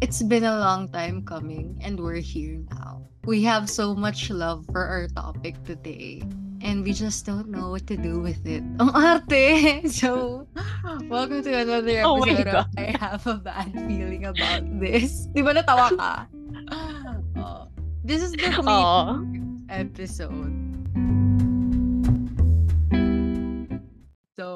It's been a long time coming and we're here now. We have so much love for our topic today and we just don't know what to do with it. Ang arte! So, welcome to another episode of I Have a Bad Feeling About This. Di ba natawa ka? This is the complete episode. So,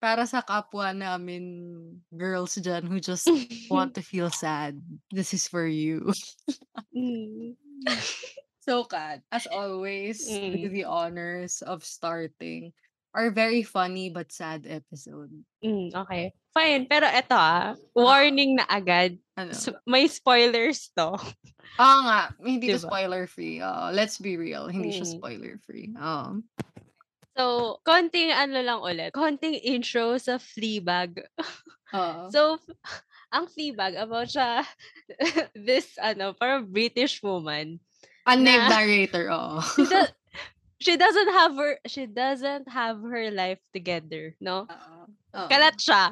para sa kapwa namin girls dyan who just want to feel sad, this is for you. So, Kat, as always, with the honors of starting our very funny but sad episode. Okay. Fine, pero eto warning na agad. Ano? May spoilers to. Oo nga, hindi diba? To spoiler-free. Let's be real, hindi siya spoiler-free. So, konting ano lang ulit. Konting intro sa Fleabag. So, ang Fleabag, about siya, this, ano, parang British woman. Unnamed narrator, oo. She doesn't have her life together, no? Kalat siya.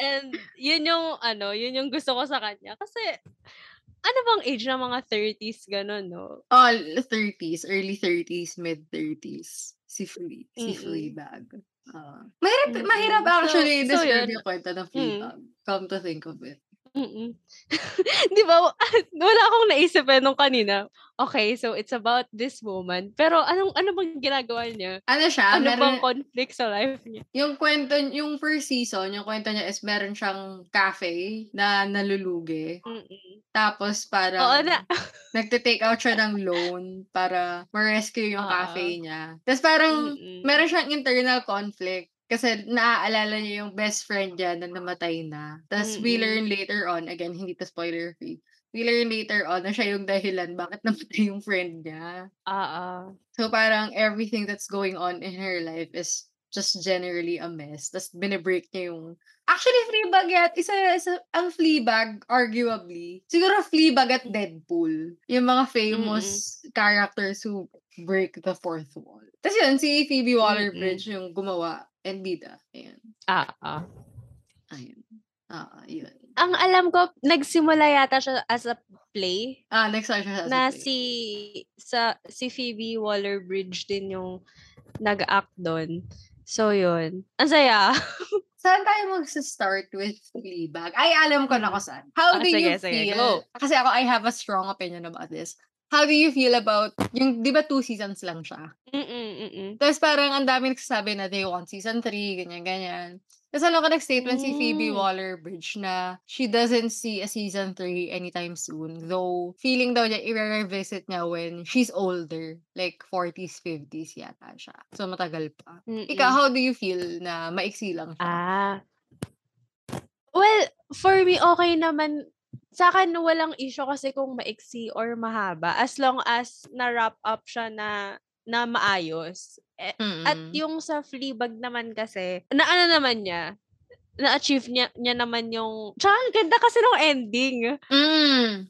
And, yun yung gusto ko sa kanya. Kasi, ano bang age na mga 30s, gano'n, no? All 30s, early 30s, mid-30s. Si Fleabag. Mahirap actually, so, describe yung kwenta ng Fleabag. Come to think of it. Di ba? Wala akong naisip nung kanina. Okay, so it's about this woman. Pero ano bang ginagawa niya? Ano siya? Ano bang conflict sa life niya? Yung kwento, yung first season, yung kwento niya is meron siyang cafe na nalulugi. Tapos parang nagte-take out siya ng loan para ma-rescue yung cafe niya. Tapos parang meron siyang internal conflict. Kasi naaalala niya yung best friend niya na namatay na. Tapos we learn later on, again, hindi to spoiler free, we learn later on na siya yung dahilan bakit namatay yung friend niya. So parang everything that's going on in her life is just generally a mess. Tapos binibreak niya yung... Actually, Fleabag yet, isa ang Fleabag, arguably, siguro Fleabag at Deadpool. Yung mga famous characters who break the fourth wall. Tapos yun, si Phoebe Waller-Bridge yung gumawa. And bida. Ayan. Ayan. Yun. Ang alam ko, nagsimula yata siya as a play. Nagsimula siya as a play. Si Phoebe Waller-Bridge din yung nag-act doon. So, yun. Ang saya. Saan tayo mag-start with Fleabag? Ay, alam ko na ko saan. How do you feel? Go. Kasi ako, I have a strong opinion about this. How do you feel about, yung, di ba 2 seasons lang siya? Tapos parang ang dami nagsasabi na they want season 3, ganyan-ganyan. Tapos alam ko nag-statement si Phoebe Waller-Bridge na she doesn't see a season 3 anytime soon. Though, feeling daw niya, i-revisit niya when she's older. Like, 40s, 50s yata siya. So, matagal pa. Ikaw, how do you feel na maiksi lang siya? Well, for me, okay naman. Sa akin, walang issue kasi kung maiksi or mahaba. As long as na-wrap up siya na maayos. At yung sa Fleabag naman kasi, na-achieve niya naman yung... Tsaka, ganda kasi nung ending.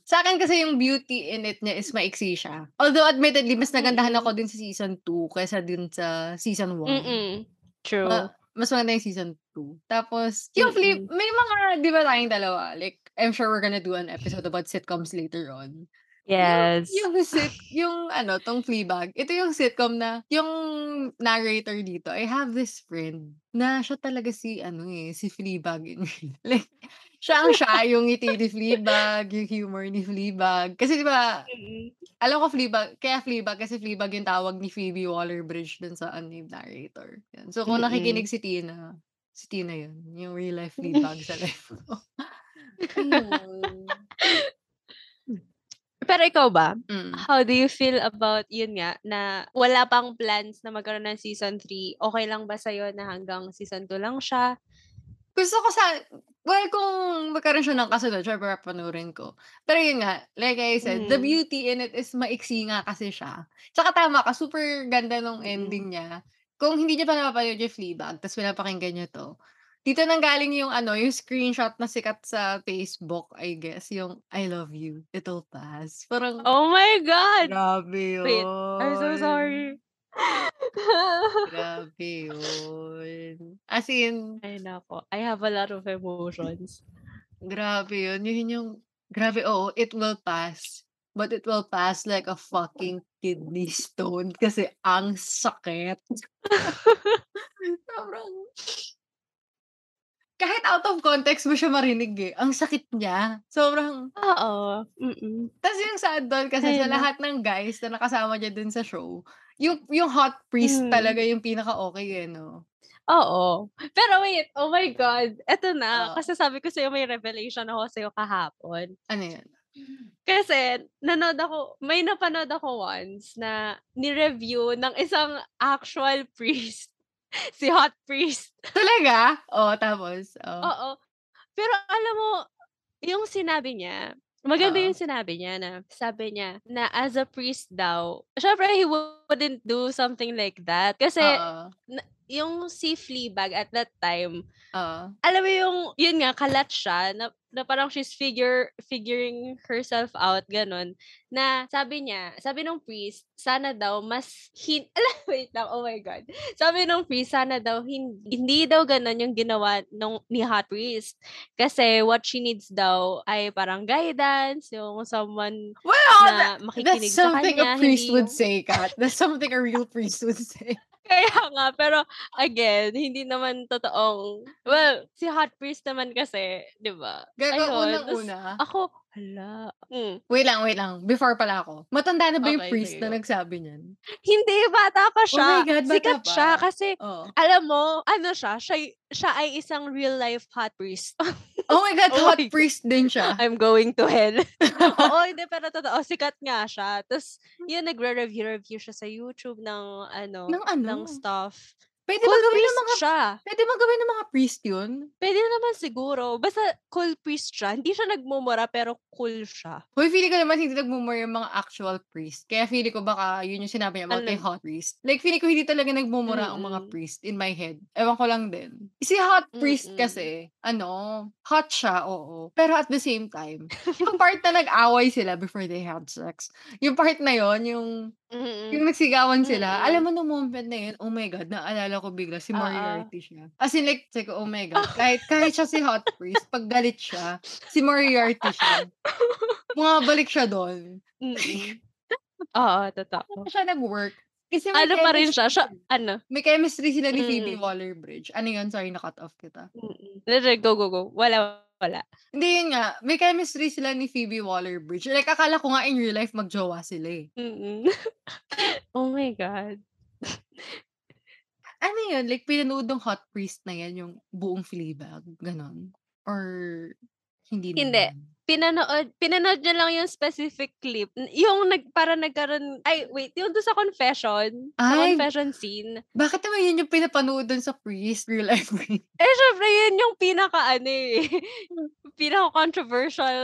Sa akin kasi yung beauty in it niya is maiksi siya. Although, admittedly, mas nagandahan ako din sa season 2 kaysa din sa season 1. True. Mas maganda yung season 2. Tapos, yung Fleabag, may mga, di ba tayong dalawa? Like, I'm sure we're gonna do an episode about sitcoms later on. Yes. Tong Fleabag, ito yung sitcom na, yung narrator dito, I have this friend na siya talaga si Fleabag. Like, siya ang siya, yung ngiti ni Fleabag, yung humor ni Fleabag. Kasi diba, alam ko Fleabag, kaya Fleabag, kasi Fleabag yung tawag ni Phoebe Waller-Bridge dun sa unnamed narrator. Yan. So kung nakikinig si Tina yun, yung real life Fleabag sa life ko. Pero ikaw ba? How do you feel about yun nga na wala pang plans na magkaroon ng season 3? Okay lang ba sa'yo na hanggang season 2 lang siya? Gusto ko kung magkaroon siya ng kasunod, syempre panurin ko. Pero yun nga, like I said, the beauty in it is maiksi nga kasi siya. Tsaka tama ka, super ganda nung ending niya. Kung hindi niya pa napapanood yung Fleabag, tapos pinapakinggan niyo to, dito nanggaling yung yung screenshot na sikat sa Facebook, I guess. Yung, I love you, it'll pass. Parang, oh my God! Grabe yun. Wait, I'm so sorry. Grabe yun. As in, ay nako, I have a lot of emotions. Grabe yun. Yun yung, grabe, oh, it will pass. But it will pass like a fucking kidney stone kasi ang sakit. Sobrang... Kahit out of context mo siya marinig eh. Ang sakit niya. Sobrang... Oo. Tapos yung sad doon kasi sa lahat ng guys na nakasama niya dun sa show, yung hot priest talaga yung pinaka-okay eh, no? Oo. Pero wait, oh my God. Eto na. Oh. Kasi sabi ko sa'yo may revelation ako sa'yo kahapon. Ano yan? Kasi, napanood ako once na ni-review ng isang actual priest. Si Hot Priest. Talaga? Oo, tapos. Oo. Oo. Pero alam mo, yung sinabi niya, maganda yung sinabi niya na, sabi niya na as a priest daw, syempre he wouldn't do something like that. Kasi, yung si Fleabag at that time, alam mo yung, yun nga, kalat siya, na parang she's figuring herself out, ganun, na sabi ng priest, sana daw mas, wait lang, oh my God. Sabi ng priest, sana daw, hindi daw ganun yung ginawa ni Hot Priest. Kasi what she needs daw ay parang guidance, yung someone na makikinig sa kanya. That's something a priest would say, Kat. That's something a real priest would say. Kaya nga, pero again, hindi naman totoong, well, si Hot Priest naman kasi, di ba? Gago, unang-una. Ako, hala. Wait lang. Before pala ako. Matanda na ba yung priest na nagsabi niyan? Hindi, bata pa siya. Oh my God, bata sikat pa. Siya kasi, alam mo, ano siya ay isang real-life hot priest. Oh my God, hot priest din siya. I'm going to hell. Oo, hindi, pero totoo, sikat nga siya. Tapos, yun, nagre-review siya sa YouTube ng, ng stuff. Pwede ba gawin ng mga priest yun? Pwede naman siguro. Basta cool priest siya. Hindi siya nagmumura, pero cool siya. Hoy, feeling ko naman hindi nagmumura yung mga actual priest. Kaya feeling ko baka yun yung sinabi niya about the hot priest. Like, feeling ko hindi talaga nagmumura ang mga priest in my head. Ewan ko lang din. Si hot priest kasi, hot siya, oo. Pero at the same time, yung part na nag-away sila before they had sex, yung part na yon yung nagsigawan sila, alam mo nung moment na yun, oh my God, naalala ko bigla, si Moriarty siya. As in like, ko, oh my God, kahit siya si Hot Priest, pag galit siya, si Moriarty siya. Mga balik siya doon. Oo, totoo. Siya nag-work. Kasi ano pa rin siya? Ano? May chemistry sila ni Phoebe Waller-Bridge. Ano yun? Sorry, na-cut off kita. Go. Wala. Hindi yun nga. May chemistry sila ni Phoebe Waller-Bridge. Like, akala ko nga in real life magjowa sila eh. Oh my God. Ano yun? Like, pinanood ng hot priest na yan yung buong Fleabag. Ganon. Or, hindi. Pinanood niya lang yung specific clip. Yung para nagkaroon, yung doon sa confession. Sa confession scene. Bakit naman yun yung pinapanood doon sa priest, real life priest? Syempre yun yung pinaka-controversial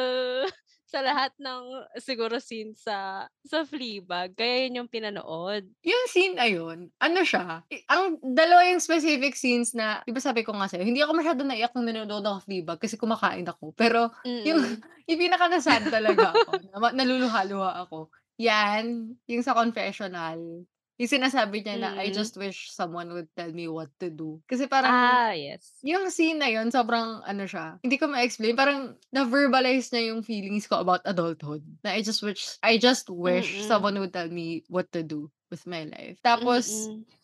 sa lahat ng siguro scene sa Fleabag. Kaya yun yung pinanood. Yung scene ayun, ano siya? Ang dalawa yung specific scenes na, di ba sabi ko nga sa'yo, hindi ako masyado naiyak nung nanonood ako Fleabag kasi kumakain ako. Pero yung pinaka-nasad talaga ako. Naluluha-luha ako. Yan, yung sa confessional. Yung sinasabi niya na, I just wish someone would tell me what to do. Kasi parang, yes. Yung scene na yun, sobrang, siya, hindi ko ma-explain, parang, na-verbalize niya yung feelings ko about adulthood. Na I just wish someone would tell me what to do with my life. Tapos,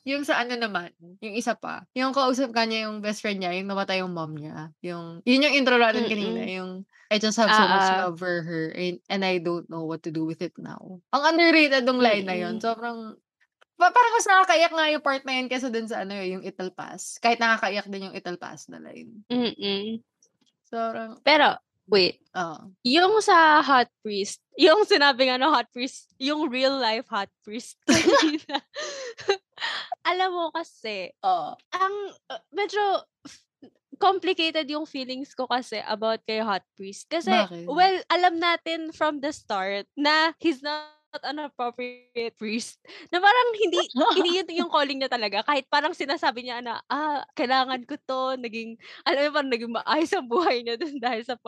yung sa naman, yung isa pa, yung kausap ka niya, yung best friend niya, yung namatay yung mom niya. Yun yung intro natin kanina, yung, I just have so much love for her and I don't know what to do with it now. Ang underrated yung line na yun. Sobrang, parang mas nakakaiyak nga yung part na yun kesa dun sa yung It'll Pass. Kahit nakakaiyak din yung It'll Pass na line. So, pero, wait. Yung sa Hot Priest, yung sinabing Hot Priest, yung real life Hot Priest. Alam mo kasi, ang medyo complicated yung feelings ko kasi about kay Hot Priest. Kasi, bakit? Well, alam natin from the start na he's not an appropriate priest. Na parang hindi yung calling niya talaga. Kahit parang sinasabi niya na, kailangan ko to, naging maayos ang buhay niya dun dahil sa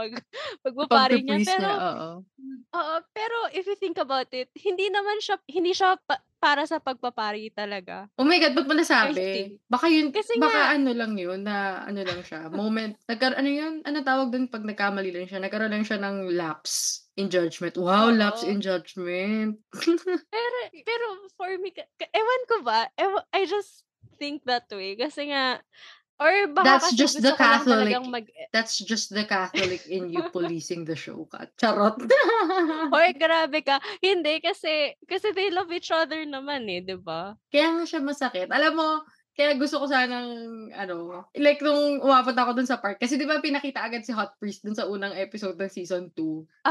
pagpapari niya. Pero, if you think about it, hindi naman siya para sa pagpapari talaga. Oh my God, ba't mo nasabi? Baka yun, kasi baka nga, ano lang yun, na ano lang siya, moment, ano yun, ano tawag dun pag nagkamali lang siya, nagkaroon lang siya ng lapse in judgment. Wow, oo. Lapse in judgment. pero for me, ewan ko ba, I just think that way, kasi nga, or baka that's just the Catholic. That's just the Catholic in you policing the show ka. Charot. Or grabe ka. Hindi kasi they love each other naman eh, 'di ba? Kaya nga siya masakit. Alam mo, kaya gusto ko sanang ano, like nung umabot ako dun sa park kasi 'di ba pinakita agad si Hot Priest dun sa unang episode ng season 2.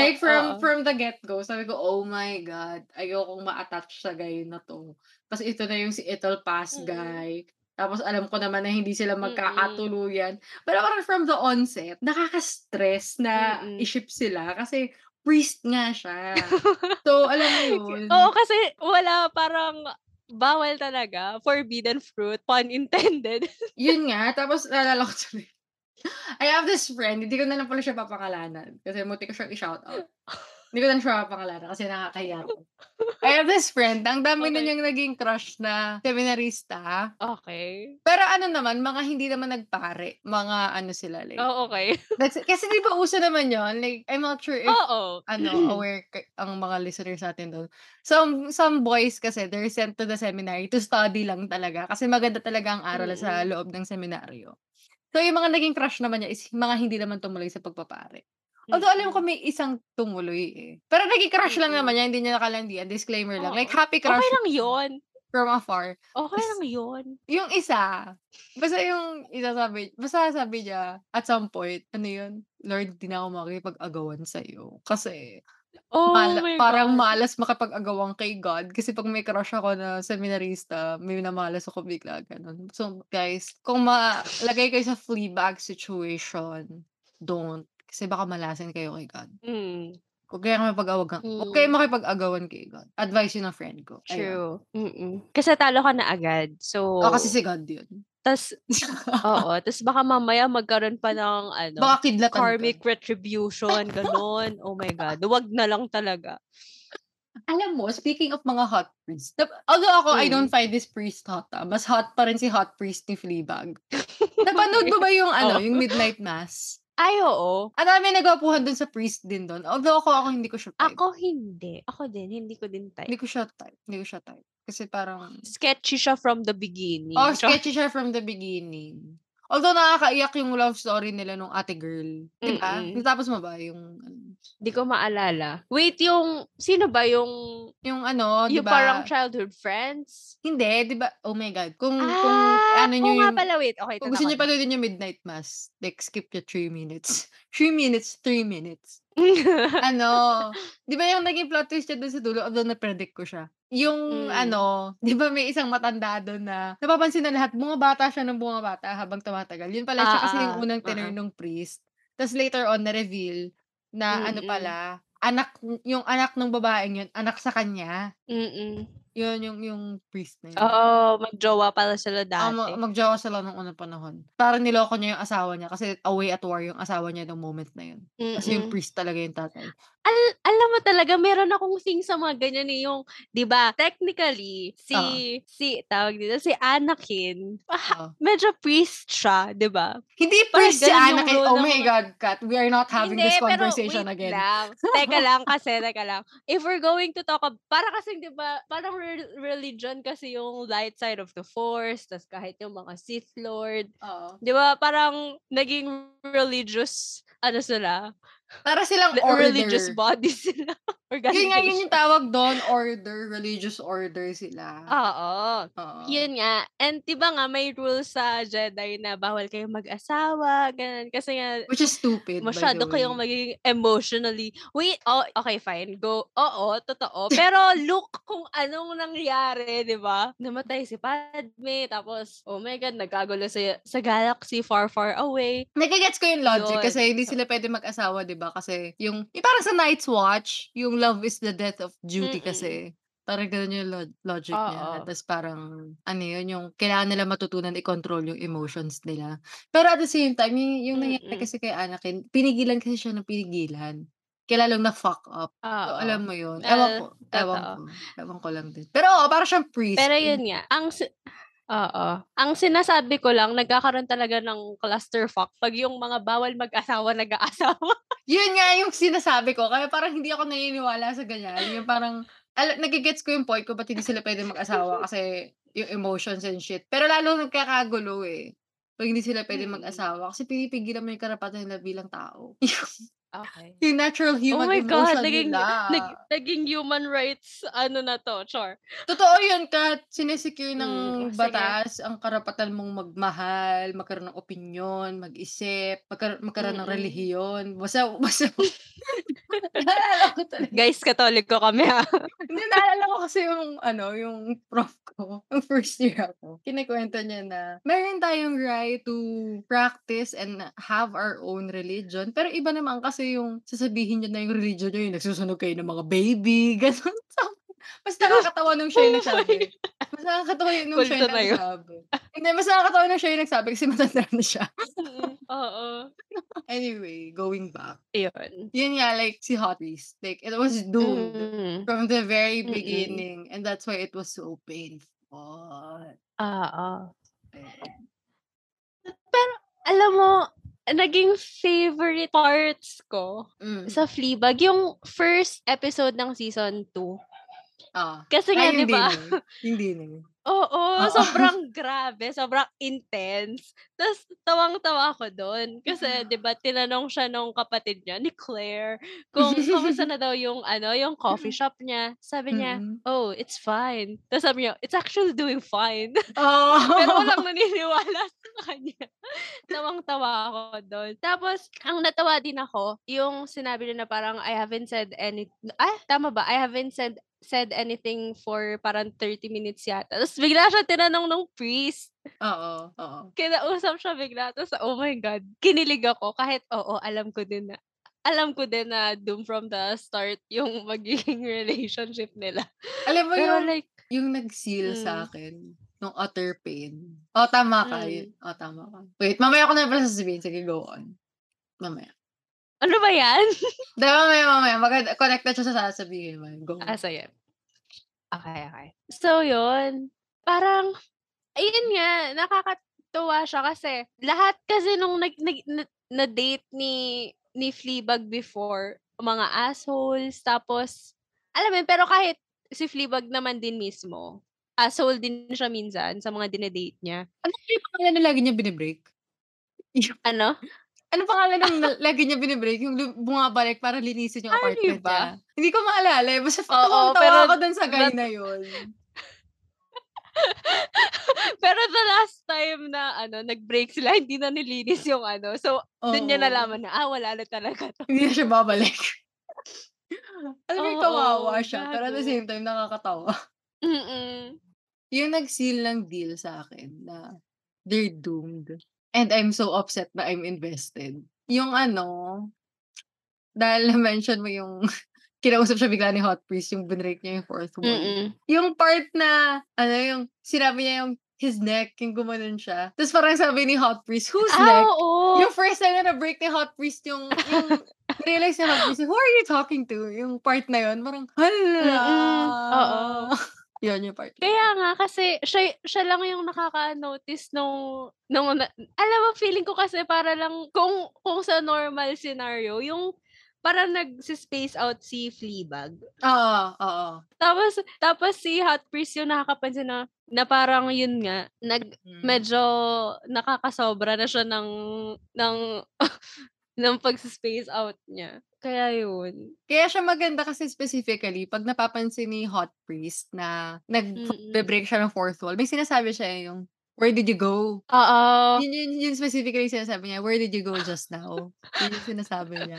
Like from the get-go, sabi ko, "Oh my God, ayokong ma-attach sa guy na 'to." Kasi ito na yung si Ethel Pass guy. Tapos alam ko naman na hindi sila magkakatuluyan. Pero parang from the onset, nakaka-stress na iship sila kasi priest nga siya. So, alam mo yun. Oo, kasi wala, parang bawal talaga. Forbidden fruit, pun intended. Yun nga. Tapos nalala ko tuloy. I have this friend, hindi ko na lang pala siya papangalanan. Kasi muti ko siya i-shoutout. Hindi ko na siya mapangalanan kasi nakakaya ko. I have this friend. Ang dami na niyang naging crush na seminarista. Okay. Pero ano naman, mga hindi naman nagpare. Mga ano sila. Like, oh, okay. Kasi di ba uso naman yon. Like, I'm not sure if aware ang mga listeners natin doon. Some boys kasi, they're sent to the seminary to study lang talaga. Kasi maganda talaga ang aral sa loob ng seminaryo. So, yung mga naging crush naman niya is mga hindi naman tumuloy sa pagpapare. Although alam ko may isang tumuloy eh. Pero naging crush lang naman niya, hindi niya nakalandian. Disclaimer lang. Like happy crush. Okay lang yun. From afar. Okay lang yun. Yung isa, basta sabi niya, at some point, ano yun? Lord, di na ako makipag-agawan sa'yo. Kasi, parang malas makipag-agawan kay God. Kasi pag may crush ako na seminarista, may namalas ako bigla. Ganun. So guys, kung malagay kayo sa Fleabag situation, don't. Kasi baka malasin kayo kay God. Huwag kayo makipag-agawan kay God. Advice yun ng friend ko. True. Kasi talo ka na agad. So, kasi si God yun. Tapos, tas baka mamaya magkaroon pa ng ano, baka kidlatan karmic ka. Retribution, ganun. Oh my God. Huwag na lang talaga. Alam mo, speaking of mga hot priests, although ako, I don't find this priest hot. Mas hot pa rin si hot priest ni Fleabag. Napanood mo ba yung, yung Midnight Mass? Ay, oo. Ang dami nagwapuhan dun sa priest din dun. Although ako hindi ko siya type. Ako hindi. Ako din, hindi ko din type. Hindi ko siya type. Kasi parang... sketchy siya from the beginning. Oh, sketchy siya from the beginning. Although nakakaiyak yung love story nila nung ate girl. Diba? Natapos mo ba yung... Hindi ko maalala. Wait, yung... Sino ba yung... Yung ano, diba? Yung parang childhood friends? Hindi, diba? Oh my God. Kung ano nyo yung... nga pala, wait. Okay, kung gusto nyo pala din yung Midnight Mass, like, skip your 3 minutes. 3 minutes, 3 minutes. Diba yung naging plot twist dyan sa dulo, although na-predict ko siya. Yung diba may isang matanda doon na napapansin na lahat, bumabata siya ng bumabata habang tumatagal. Yun pala siya kasi yung unang tenor ng priest. Tapos later on, na-reveal na pala, yung anak ng babaeng yun, anak sa kanya. Yun, yung priest na yun. Oo, magjowa pala sila dati. Magjowa sila nung unang panahon. Parang niloko niya yung asawa niya kasi away at war yung asawa niya nung moment na yun. Kasi yung priest talaga yung tatay. Alam mo talaga, meron akong thing sa mga ganyan eh, yung, di ba, technically, si Anakin, medyo priest siya, di ba? Hindi priest si Anakin. Oh my God, Kat, we are not having this conversation again. Teka lang. If we're going to talk, para kasing, di ba, parang religion kasi yung light side of the force, tas kahit yung mga Sith Lord, di ba, parang naging religious, ano sila, para silang order. Religious body sila. Yun nga, yun yung tawag doon, order, religious order sila. Oo. Yun nga. And diba nga, may rules sa Jedi na bawal kayong mag-asawa, ganun. Kasi nga, which is stupid, masyado kayong magiging emotionally. Wait, okay, fine, go. Oo, totoo. Pero look kung anong nangyari, diba? Namatay si Padme, tapos, oh my God, nagkagulo sa galaxy far, far away. Nagagets ko yung logic yun. Kasi hindi sila pwede mag-asawa, diba? Ba kasi yung parang sa Night's Watch, yung love is the death of duty kasi. Parang ganun yung logic niya. Tapos parang, ano yun, yung kailangan nila matutunan i-control yung emotions nila. Pero at the same time, yung nangyari kasi kay Anakin, pinigilan kasi siya ng pinigilan. kilalang na-fuck up. So, alam mo yun. Ewan ko lang din. Pero parang siyang priest. Pero yun nga. Ang sinasabi ko lang, nagkakaroon talaga ng clusterfuck pag yung mga bawal mag-asawa nag-aasawa. Yun nga yung sinasabi ko. Kaya parang hindi ako naniniwala sa ganyan. Yung parang, nagigets ko yung point ko ba't hindi sila pwede mag-asawa kasi yung emotions and shit. Pero lalo nagkakagulo eh. Pag hindi sila pwede mag-asawa kasi pinipigilan mo yung karapatan nila bilang tao. Okay. Yung natural human emotion nila. Naging human rights, na to, char. Totoo yun, Kat. Sinisecure ng batas ang karapatan mong magmahal, magkaroon ng opinion, mag-isip, magkaroon ng relihiyon. Basta. Guys, Katoliko kami, ha? Hindi, naalala ko kasi yung prof ko, yung first year ako. Kinikwento niya na, meron tayong right to practice and have our own religion. Pero iba naman kasi yung sasabihin niya na yung religion niya, yung nagsusunog kayo ng mga baby, gano'n. Mas nakakatawa nung siya yung nagsabi. Mas nakakatawa nung siya yung nagsabi. Hindi, mas nakakatawa nung siya yung nagsabi kasi matanda na siya. Oo. Anyway, going back. Ayun. Yun nga, like, si Hot Priest. Like, it was doomed from the very beginning and that's why it was so painful. Oo. Pero, alam mo, naging favorite parts ko sa Fleabag, yung first episode ng season 2. Kasi nga, di ba? Hindi. Oo, sobrang grabe, sobrang intense. Tapos, tawang-tawa ako doon. Kasi, di ba, tinanong siya nung kapatid niya, ni Claire, kung kamusta na daw yung coffee shop niya. Sabi niya, oh, it's fine. Tapos sabi niya, it's actually doing fine. Oh. Pero walang naniniwala sa kanya. Tawang-tawa ako doon. Tapos, ang natawa din ako, yung sinabi niya na parang, I haven't said anything. Tama ba? I haven't said anything for parang 30 minutes yata. Tapos bigla siya tinanong ng priest. Oo. Kinausap siya bigla. Tapos, oh my God. Kinilig ako. Kahit, alam ko din na doom from the start yung magiging relationship nila. Alam mo pero yung nag-seal sa akin nung utter pain. Tama ka. Wait, mamaya ko na pala sasabihin. Sige, go on. Mamaya. Ano ba yan? Mamaya. Mag-connected siya sa sasabihin mo. Go. So yun. Okay. So, yun. Parang, ayun nga, nakakatuwa siya kasi lahat kasi nung na-date ni Fleabag before, mga assholes, tapos, alam mo, pero kahit si Fleabag naman din mismo, asshole din siya minsan sa mga dinadate niya. Ano yung pangalan na lagi niya binibreak? Ano? Ano pangalan ng lagi niya binibreak? Yung bumabalik para linisin yung apartment ba? Hindi ko maalala. Basta tawang-tawa ako dun sa guy na yun. Pero the last time na nag-break sila, hindi na nilinis yung So, dun niya nalaman na, wala na talaga to. Hindi na siya babalik. Alam mo, kawawa siya. Pero at the same time, nakakatawa. Yung nag-seal ng deal sa akin na they're doomed. And I'm so upset na I'm invested. Yung dahil na-mention mo yung kinausap siya bigla ni Hot Priest, yung binrake niya yung fourth wall. Yung part na, yung sinabi niya yung his neck, yung gumanon siya. Tapos parang sabi ni Hot Priest, whose neck? Oo. Yung first time na na-break ni Hot Priest, yung realize ni Hot Priest, who are you talking to? Yung part na yun, parang, hala! Oo. Yun yung part. Kaya nga, kasi siya lang yung nakaka-notice nung alam mo, feeling ko kasi para lang, kung sa normal scenario, yung parang nag-space out si Fleabag. Oo. Tapos si Hot Priest yung nakakapansin na parang yun nga, medyo nakakasobra na siya ng pag-space out niya. Kaya yun. Kaya siya maganda kasi specifically, pag napapansin ni Hot Priest na nag-break siya ng fourth wall, may sinasabi siya yung, where did you go? Oo. Yun specifically sinasabi niya, where did you go just now? Yun yung sinasabi niya.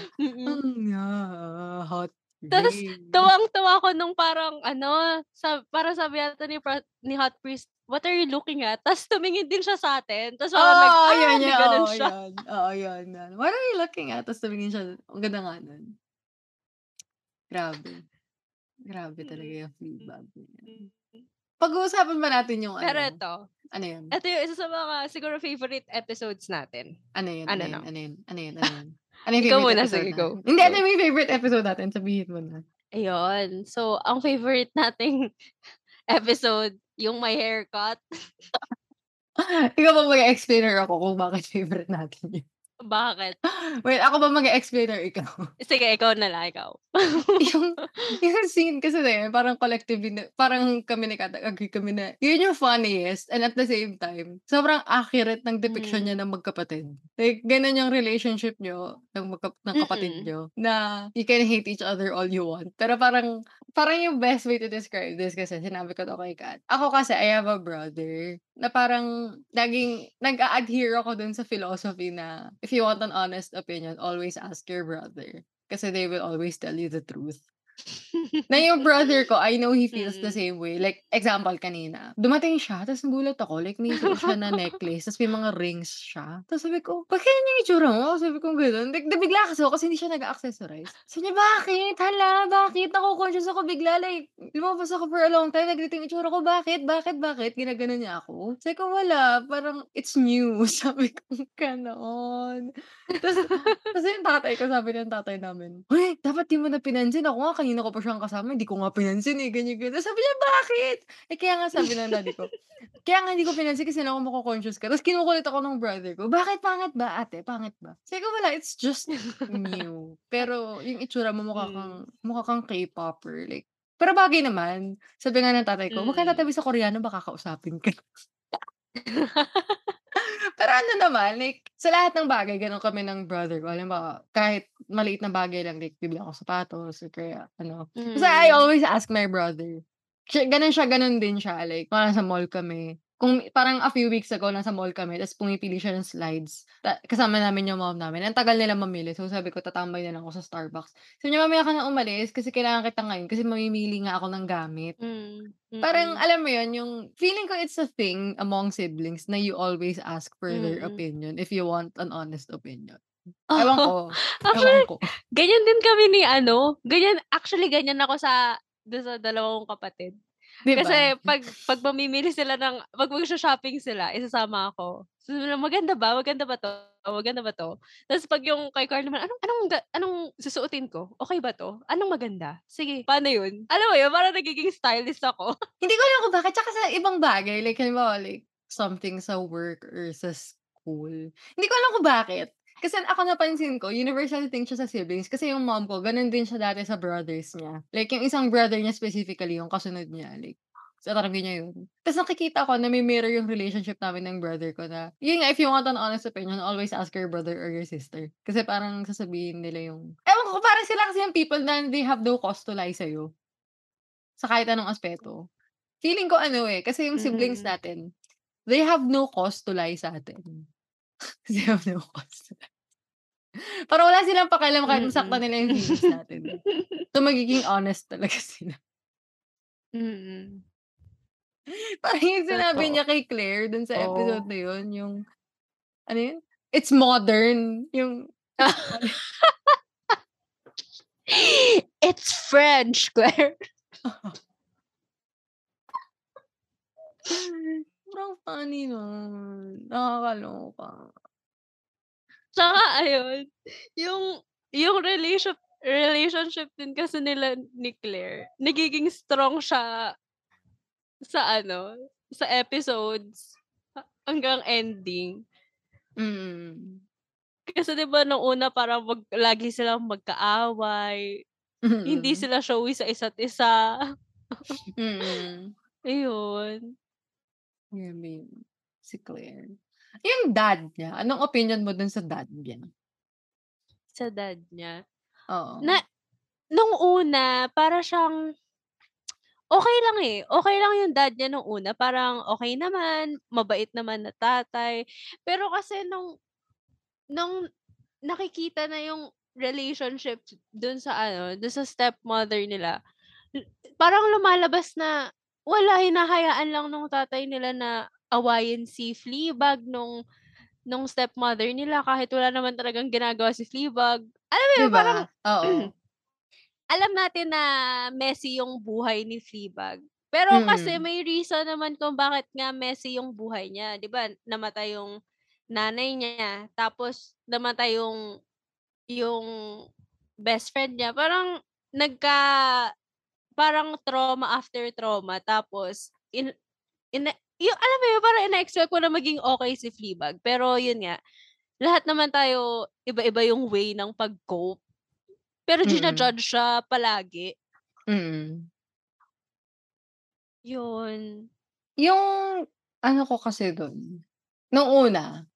Hot Priest. Tapos, tuwang-tuwa ko nung parang, parang sabi yata ni Hot Priest, what are you looking at? Tapos tumingin din siya sa atin. Tapos parang hindi ganun siya. Yun. What are you looking at? Tapos tumingin siya. Ang ganda nga nun. Grabe talaga yung feedback. Pag-uusapan ba natin yung Pero ito. Ano yun? Ito yung isa sa mga siguro favorite episodes natin. Ano yun? Ano yung favorite episode? Sige, go. Hindi, ano yung favorite episode natin? Sabihin mo na. Ayun. So, ang favorite nating episode, yung my haircut. Ikaw ba mag-explainer ako kung bakit favorite natin yun? Bakit? Wait, ako ba mag-explainer ikaw? Sige, ikaw na lang, ikaw. yung scene kasi na yun, parang collectively, parang kami na agree kami na, yun yung funniest and at the same time, sobrang accurate ng depiction niya ng magkapatid. Like, ganun yung relationship nyo ng kapatid nyo na you can hate each other all you want. Pero parang yung best way to describe this kasi sinabi ko to kay Kat. Ako kasi, I have a brother na parang naging nag-adhere ako dun sa philosophy na if you want an honest opinion, always ask your brother kasi they will always tell you the truth. Na yung brother ko, I know he feels the same way. Like, example kanina. Dumating siya, tapos nagulat ako. Like, may suot siya na necklace, tapos may mga rings siya. Tapos sabi ko, bakit yun yung itsura mo? Sabi ko, gano'n. Nabigla kasi hindi siya nag-accessorize. Sabi niya, bakit? Hala, bakit? Naku-conscious ako bigla. Like, lumabas ako for a long time. Nagdating yung itsura ko, bakit? Ginagano niya ako. Sabi ko, wala. Parang, it's new. Sabi ko, gano'n. Tapos yung tatay ko, sabi ng tatay namin, hey, dapat di mo na pinansin ako nga, kanina ko pa siyang kasama, hindi ko nga pinansin eh, ganyan. Sabi niya, bakit? Eh, kaya nga sabi ng daddy ko. Kaya nga hindi ko pinansin kasi alam ko mako-conscious ka. Tapos kinukulit ako ng brother ko, bakit pangit ba ate? Pangit ba? Sabi ko, wala, it's just new. Pero yung itsura mo mukha kang K-popper. Like, pero bagay naman, sabi nga ng tatay ko, huwag ka tatabi sa Koreano, baka kausapin ka. Pero ano naman, like, sa lahat ng bagay, ganun kami ng brother ko. Alam ba, kahit maliit na bagay lang, like, bibili ako sapatos, or kaya, ano. So, I always ask my brother. Ganun din siya. Like, kung nasa mall kami. Kung parang a few weeks ago, nasa mall kami, tapos pumipili siya ng slides. Kasama namin yung mom namin. Ang tagal nila mamili. So, sabi ko, tatambay na lang ako sa Starbucks. Sabi niya, mamaya ka na umalis kasi kailangan kita ngayon kasi mamimili nga ako ng gamit. Parang, alam mo yun, yung feeling ko it's a thing among siblings na you always ask for their opinion if you want an honest opinion. Ewan ko. Ganyan din kami ni ano. Ganyan ako sa dalawang kapatid. Diba? Kasi pag mamimili sila pag mag-shopping sila, isasama ako. So, maganda ba to? Tapos pag yung kay Carl naman, anong susuotin ko? Okay ba to? Anong maganda? Sige, paano yun? Alam mo yun, parang nagiging stylist ako. Hindi ko alam kung bakit. Tsaka sa ibang bagay, like, halimbawa, like, something sa work or sa school. Hindi ko alam kung bakit. Kasi ako napansin ko, universal thing siya sa siblings. Kasi yung mom ko, ganun din siya dati sa brothers niya. Like, yung isang brother niya specifically, yung kasunod niya. Like, sa tarangin niya yun. Tapos nakikita ko na may mirror yung relationship namin ng brother ko na, yun nga, if you want an honest opinion, always ask your brother or your sister. Kasi parang sasabihin nila yung, ewan ko, parang sila kasi yung people na they have no cause to lie sa'yo. Sa kahit anong aspeto. Feeling ko ano eh, kasi yung siblings natin, they have no cause to lie sa atin. They have no cause. Para wala silang pakialam kahit masaktan nila yung feelings natin. So, magiging honest talaga sila. Parang yung sinabi niya kay Claire dun sa episode na yun, yung, ano yun? It's modern. Yung, it's French, Claire. Parang funny nun. Nakakaloka. Saka, ayun, yung relationship din kasi nila ni Claire, nagiging strong siya sa episodes hanggang ending. Kasi diba nung una parang lagi silang magkaaway, hindi sila showy sa isa't isa. Ayun. Yeah, si Claire. Yung dad niya, anong opinion mo dun sa dad niya? Sa dad niya? Oo. Nung una, para siyang, okay lang eh. Okay lang yung dad niya nung una. Parang okay naman, mabait naman na tatay. Pero kasi nung nakikita na yung relationship dun sa stepmother nila, parang lumalabas na, wala, hinahayaan lang nung tatay nila na awayin si Fleabag nung stepmother nila kahit wala naman talagang ginagawa si Fleabag. Alam mo yun, diba? Parang, alam natin na messy yung buhay ni Fleabag. Pero kasi may reason naman kung bakit nga messy yung buhay niya. Diba, namatay yung nanay niya. Tapos, namatay yung yung best friend niya, parang parang trauma after trauma. Tapos, yung, alam mo yun, parang ina-expect ko na maging okay si Fleabag. Pero yun nga, lahat naman tayo, iba-iba yung way ng pag-cope. Pero gina-judge siya palagi. Mm-mm. Yun. Yung, ano ko kasi dun, nung una,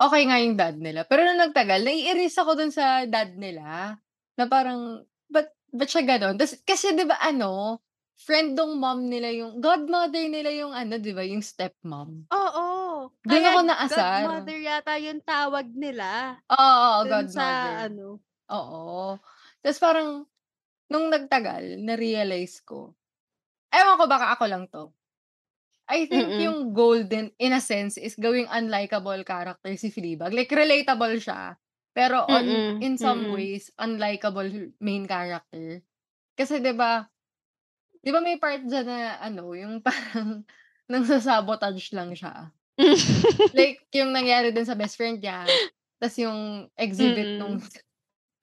okay nga yung dad nila. Pero nung nagtagal, nai-iris ako dun sa dad nila, na parang, ba't siya ganon? Kasi diba ano, friend ng mom nila yung, godmother nila yung ano, diba, yung stepmom. Oo. Doon ako naasar. Godmother yata yung tawag nila. Oo, godmother. Sa ano. Oo. Tapos parang, nung nagtagal, na-realize ko, ewan ko baka ako lang to. I think yung golden, in a sense, is gawing unlikable character si Fleabag. Like, relatable siya. Pero in some ways, unlikable main character. Kasi di ba may part dyan na, ano, yung parang nagsasabotage lang siya. Like, yung nangyari din sa best friend niya, tas yung exhibit nung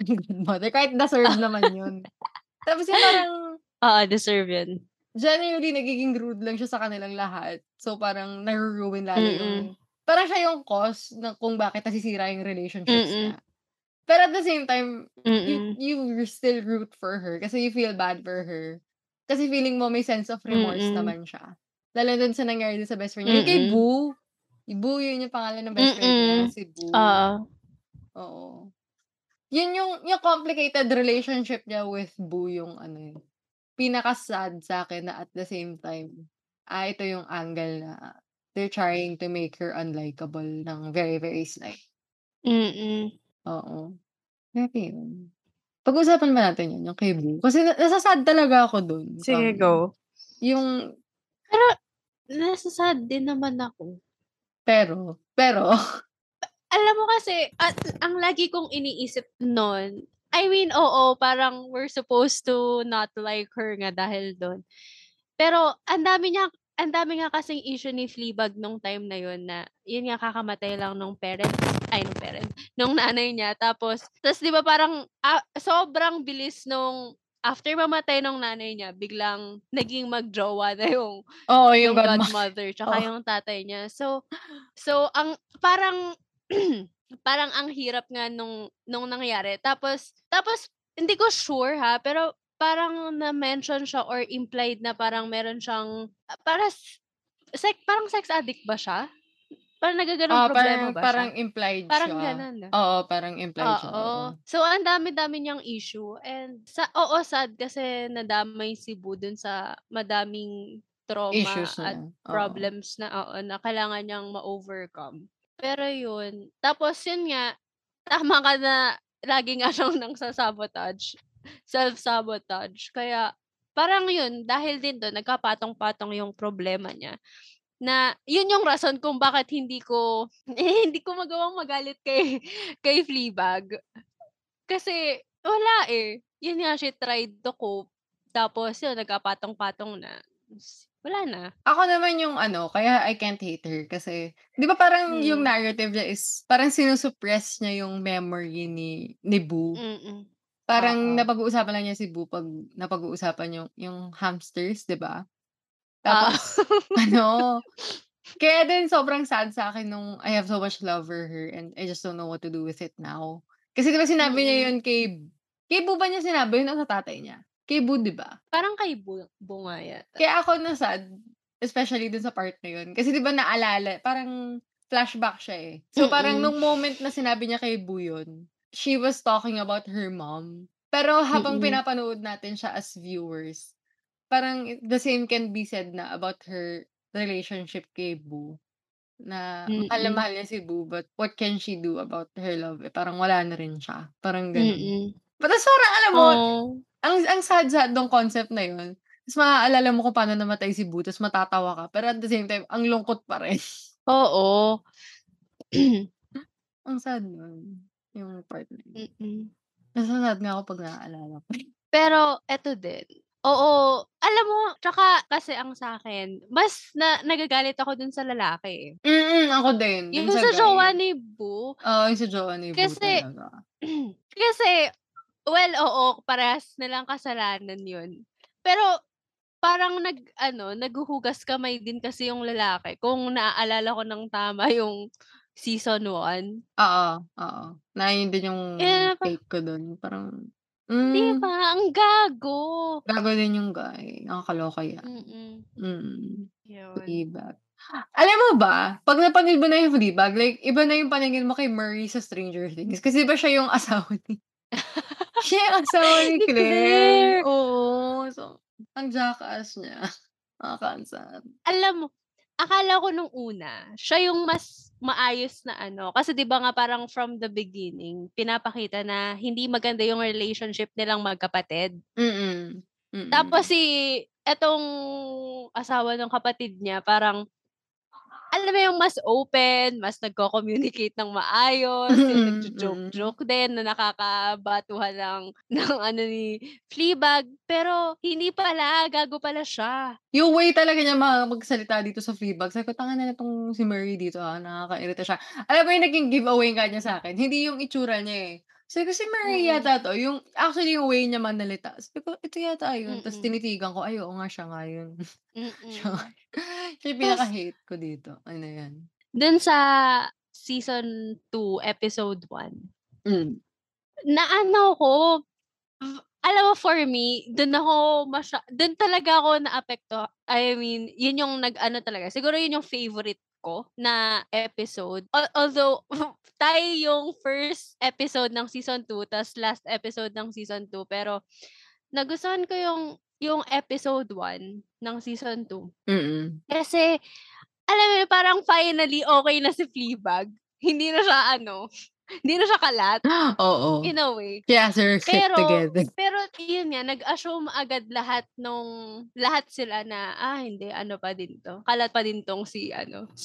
good mother. Kahit deserve naman yun. Tapos yung parang... deserve yun. Generally, nagiging rude lang siya sa kanilang lahat. So, parang naruruin lalo yung... Parang siya yung cause na kung bakit nasisira yung relationships niya. Pero at the same time, you still root for her kasi you feel bad for her. Kasi feeling mo may sense of remorse naman siya. Lalo dun sa nangyari din sa best friend niya. Yung kay Boo. Boo, yun yung pangalan ng best friend niya. Si Boo. Oo. Yun yung complicated relationship niya with Boo yung ano yun. Pinaka-sad sa akin na at the same time, ito yung angle na they're trying to make her unlikable ng very, very slight. Oo. Happy yun. Pag-usapan ba natin yun, yung kay Boo? Kasi nasasad talaga ako dun. Sige, go. Yung... Pero, nasasad din naman ako. Pero... Alam mo kasi, at ang lagi kong iniisip nun, I mean, oo, parang we're supposed to not like her nga dahil dun. Pero, ang dami nga kasing issue ni Fleabag nung time na yun na, yun nga kakamatay lang nung nanay niya. Tapos di ba parang sobrang bilis nung, after mamatay nung nanay niya, biglang naging mag-jowa na yung godmother, tsaka yung tatay niya. So ang parang, parang ang hirap nga nung nangyari. Tapos, hindi ko sure ha, pero, parang na-mention siya or implied na parang meron siyang parang sex addict ba siya? Parang nagaganong problema ba siya? Parang implied parang siya. Parang ganun. Oo, parang implied siya. Oo. So, ang dami-dami niyang issue. And, sad kasi nadamay si Boo dun sa madaming trauma issues at problems na kailangan niyang ma-overcome. Pero yun. Tapos, yun nga, tama ka na lagi nga siyang self-sabotage. Kaya, parang yun, dahil din doon, nagkapatong-patong yung problema niya. Na, yun yung rason kung bakit hindi ko magawang magalit kay Fleabag. Kasi, wala eh. Yun nga, she tried to cope. Tapos, yun, nagkapatong-patong na. Wala na. Ako naman yung ano, kaya I can't hate her. Kasi, di ba parang yung narrative niya is, parang sinusuppress niya yung memory ni Boo. Parang napag-uusapan lang niya si Boo pag napag-uusapan yung hamsters, di ba? Tapos, kaya din sobrang sad sa akin nung I have so much love for her and I just don't know what to do with it now. Kasi di ba sinabi niya yun kay Boo ba niya sinabi yun o sa tatay niya? Kay Boo, di ba? Parang kay Boo nga yan. Kaya ako nasad, especially dun sa part na yun. Kasi di ba naalala, parang flashback siya eh. So parang nung moment na sinabi niya kay Boo yun, she was talking about her mom. Pero habang pinapanood natin siya as viewers, parang the same can be said na about her relationship kay Boo. Na mahal niya si Boo, but what can she do about her love? Eh, parang wala na rin siya. Parang ganun. But parang alam mo, ang sad-sad ng concept na yun. Tapos maaalala mo kung paano namatay si Boo, tapos matatawa ka. Pero at the same time, ang lungkot pa rin. Oo. Ang sad nun. Yung part na yun. Nasasad nga ako pag naaalala ko. Pero, eto din. Oo. Alam mo, tsaka kasi ang sa akin, mas nagagalit ako dun sa lalaki. Ako din. Yung sa jowa ni Boo. Oo, yung sa jowa ni Boo. Kasi, well, oo, parehas nilang kasalanan yun. Pero, parang naghuhugas kamay din kasi yung lalaki. Kung naaalala ko ng tama yung season 1. Oo, oo. Naiin din yung take ko dun. Parang, diba? Ang gago. Gago din yung guy. Nakakaloka yan. Fleabag. Alam mo ba, pag napanood mo na yung Fleabag, like, iba na yung paningin mo kay Murray sa Stranger Things. Kasi ba siya yung asawa ni... siya yung asawa ni Claire. Oo. So, ang jackass niya. Nakakansad. Alam mo, akala ko nung una, siya yung mas maayos na ano. Kasi diba nga parang from the beginning, pinapakita na hindi maganda yung relationship nilang magkapatid. Tapos etong asawa ng kapatid niya, parang, alam mo yung mas open, mas nagko-communicate ng maayos, yung nagjo-joke-joke din, na nakakabatuhan ng ano ni Fleabag. Pero hindi pala, gago pala siya. Yung way talaga niya magsalita dito sa Fleabag, sabi ko, tanga na itong si Murray dito, nakakairita siya. Alam mo yung naging giveaway nga niya sa akin, hindi yung itsura niya eh. Sabi ko, si Murray yata to, yung, actually yung way niya manalita. Sabi ko, ito yata yun. Tapos tinitigan ko, ay, oo nga siya nga yun. Siya yung pinaka-hate ko dito. Ano yan? Dun sa season 2, episode 1, naano ko, alam mo for me, dun talaga ako naapekto. I mean, yun yung nag-ano talaga. Siguro yun yung favorite ko na episode. Although, tayo yung first episode ng season 2, tas last episode ng season 2, pero nagustuhan ko yung episode 1 ng season 2. Kasi, alam mo, parang finally okay na si Fleabag. Hindi na siya, hindi na siya kalat. Oo. In a way. Yeah, sir. Pero, yun nga, nag-assume agad lahat sila na, hindi, pa din to. Kalat pa din tong si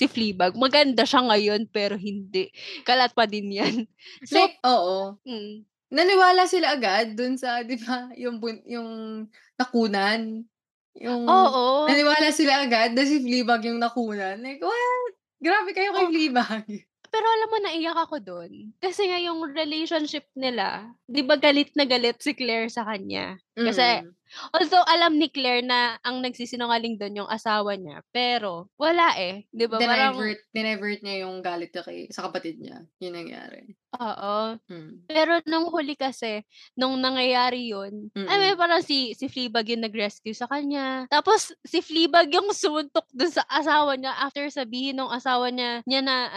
Fleabag. Maganda siya ngayon, pero hindi. Kalat pa din yan. So, oo. Naniwala sila agad dun sa, di ba, yung nakunan. Yung, oo. Naniwala sila agad na si Fleabag yung nakunan. Like, what? Grabe kayo kay Fleabag. Pero alam mo, naiyak ako doon. Kasi nga yung relationship nila, di ba galit na galit si Claire sa kanya? Kasi, although alam ni Claire na ang nagsisinungaling doon yung asawa niya, pero wala eh. Di ba? Dinivert niya yung galit sa kapatid niya. Yun nangyari. Oo. Pero nung huli kasi, nung nangyayari yun, parang si Fleabag yung nag-rescue sa kanya. Tapos, si Fleabag yung sumuntok doon sa asawa niya after sabihin ng asawa niya na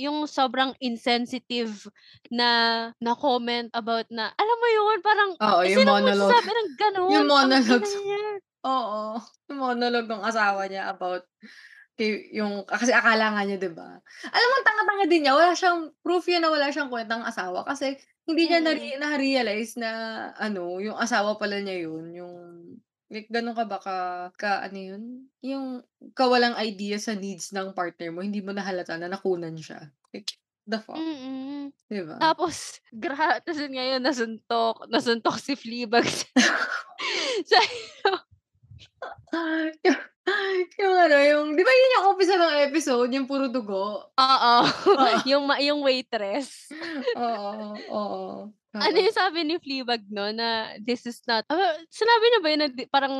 yung sobrang insensitive na comment about na, alam mo yun, parang, sinong magsasabi ng ganun? Yung monologue. Oo. Yung monologue ng asawa niya about kasi akala nga niya, diba? Alam mo, tanga-tanga din niya. Wala siyang proof yun na wala siyang kwentang asawa kasi hindi niya na-realize na yung asawa pala niya yun. Yung, like, ganun ka ba yung kawalang idea sa needs ng partner mo, hindi mo nahalata na nakunan siya. Like, the fuck? Diba? Tapos, tapos ngayon, nasuntok si Fleabag. So, yung di ba yun yung umpisa ng episode, yung puro dugo? Oo. Yung waitress. Oo. Ano yung sabi ni Fleabag, na this is not, sinabi niya ba yun na parang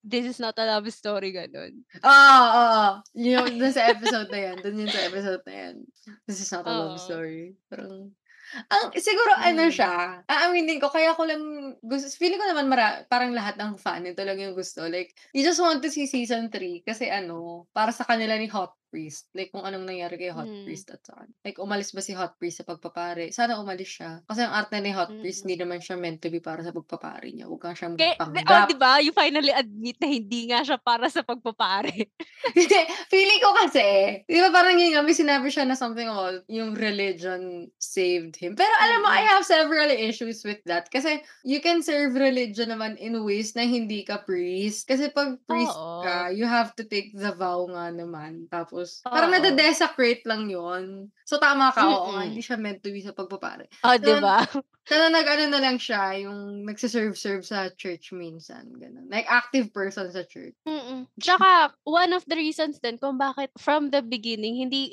this is not a love story, ganun? Oo. Yun, dun sa episode na yan. This is not a love story. Parang, siguro siya, aaminin ko, kaya ko lang gusto, feeling ko naman parang lahat ng fan nito lang yung gusto, like you just want to see season 3 kasi para sa kanila ni Hot Priest, like kung anong nangyari kay Hot Priest at saan, like umalis ba si Hot Priest sa pagpapare? Sana umalis siya kasi ang art na ni Hot Priest hindi naman siya meant to be para sa pagpapare niya, huwag kang siyang panggap. Diba, you finally admit na hindi nga siya para sa pagpapare. Feeling ko kasi, diba parang yun nga, may sinabi siya na something about yung religion saved him. Pero alam mo, I have several issues with that. Kasi you can serve religion naman in ways na hindi ka priest. Kasi pag priest ka, you have to take the vow nga naman. Tapos, Tapos, parang nade-desecrate lang yon. So, tama ka, oo. Hindi siya meant to be sa pagpapare. Oh, so, diba? Kaya nag-ano na lang siya, yung nagsiserve-serve sa church minsan. Ganun. Like, active person sa church. Mm-mm. Tsaka, one of the reasons din kung bakit from the beginning, hindi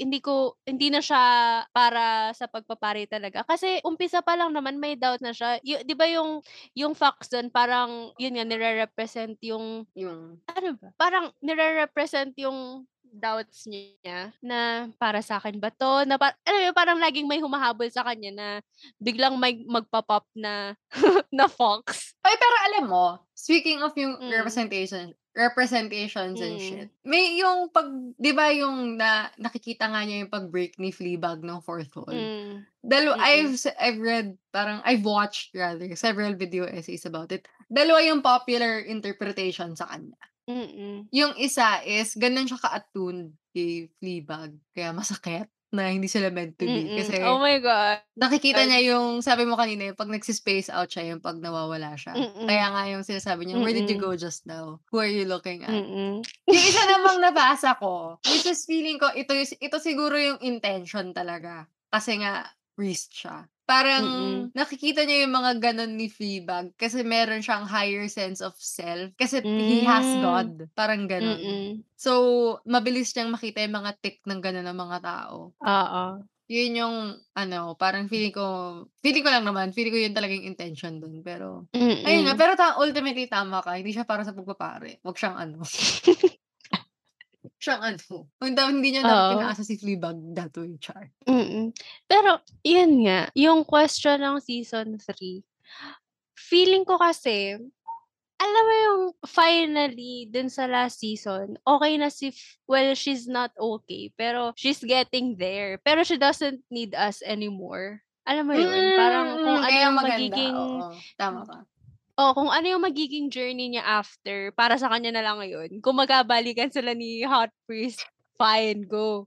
na siya para sa pagpapare talaga. Kasi, umpisa pa lang naman, may doubt na siya. Di ba yung facts dun, parang, yun nga, nire-represent yung ano ba? Parang, nire-represent yung doubts niya na para sa akin ba to? Na parang laging may humahabol sa kanya na biglang may magpa-pop na na fox. Ay, pero alam mo, speaking of yung representations and shit, may yung pag, di ba yung nakikita nga niya yung pag-break ni Fleabag ng fourth wall? I've watched rather several video essays about it. Dalawa yung popular interpretation sa kanya. Mm-mm. Yung isa is, ganun siya ka-attuned kay Fleabag. Kaya masakit na hindi sila meant to be. Kasi, oh my God. Nakikita niya yung, sabi mo kanina, yung pag nagsispace out siya, yung pag nawawala siya. Mm-mm. Kaya nga yung sinasabi niya, where did you go just now? Who are you looking at? Mm-mm. Yung isa namang nabasa ko, which is feeling ko, ito siguro yung intention talaga. Kasi nga, priest siya. Parang nakikita niya yung mga ganon ni Fleabag kasi meron siyang higher sense of self kasi he has God. Parang ganon. So, mabilis niyang makita yung mga tick ng ganon ng mga tao. Oo. Yun yung, ano, parang feeling ko yun talagang intention dun. Pero, ayun nga, pero ultimately tama ka. Hindi siya para sa pagpapare. Huwag siyang ano. Hindi niya dapat pinaasa si Fleabag that way, char. Pero, yun nga, yung question ng season 3, feeling ko kasi, alam mo yung finally, dun sa last season, okay na she's not okay, pero she's getting there. Pero she doesn't need us anymore. Alam mo yun? Parang kung ano yung magiging... Tama ka. Kung ano yung magiging journey niya after, para sa kanya na lang ngayon. Kung magkabalikan sila ni Hot Priest, fine, go.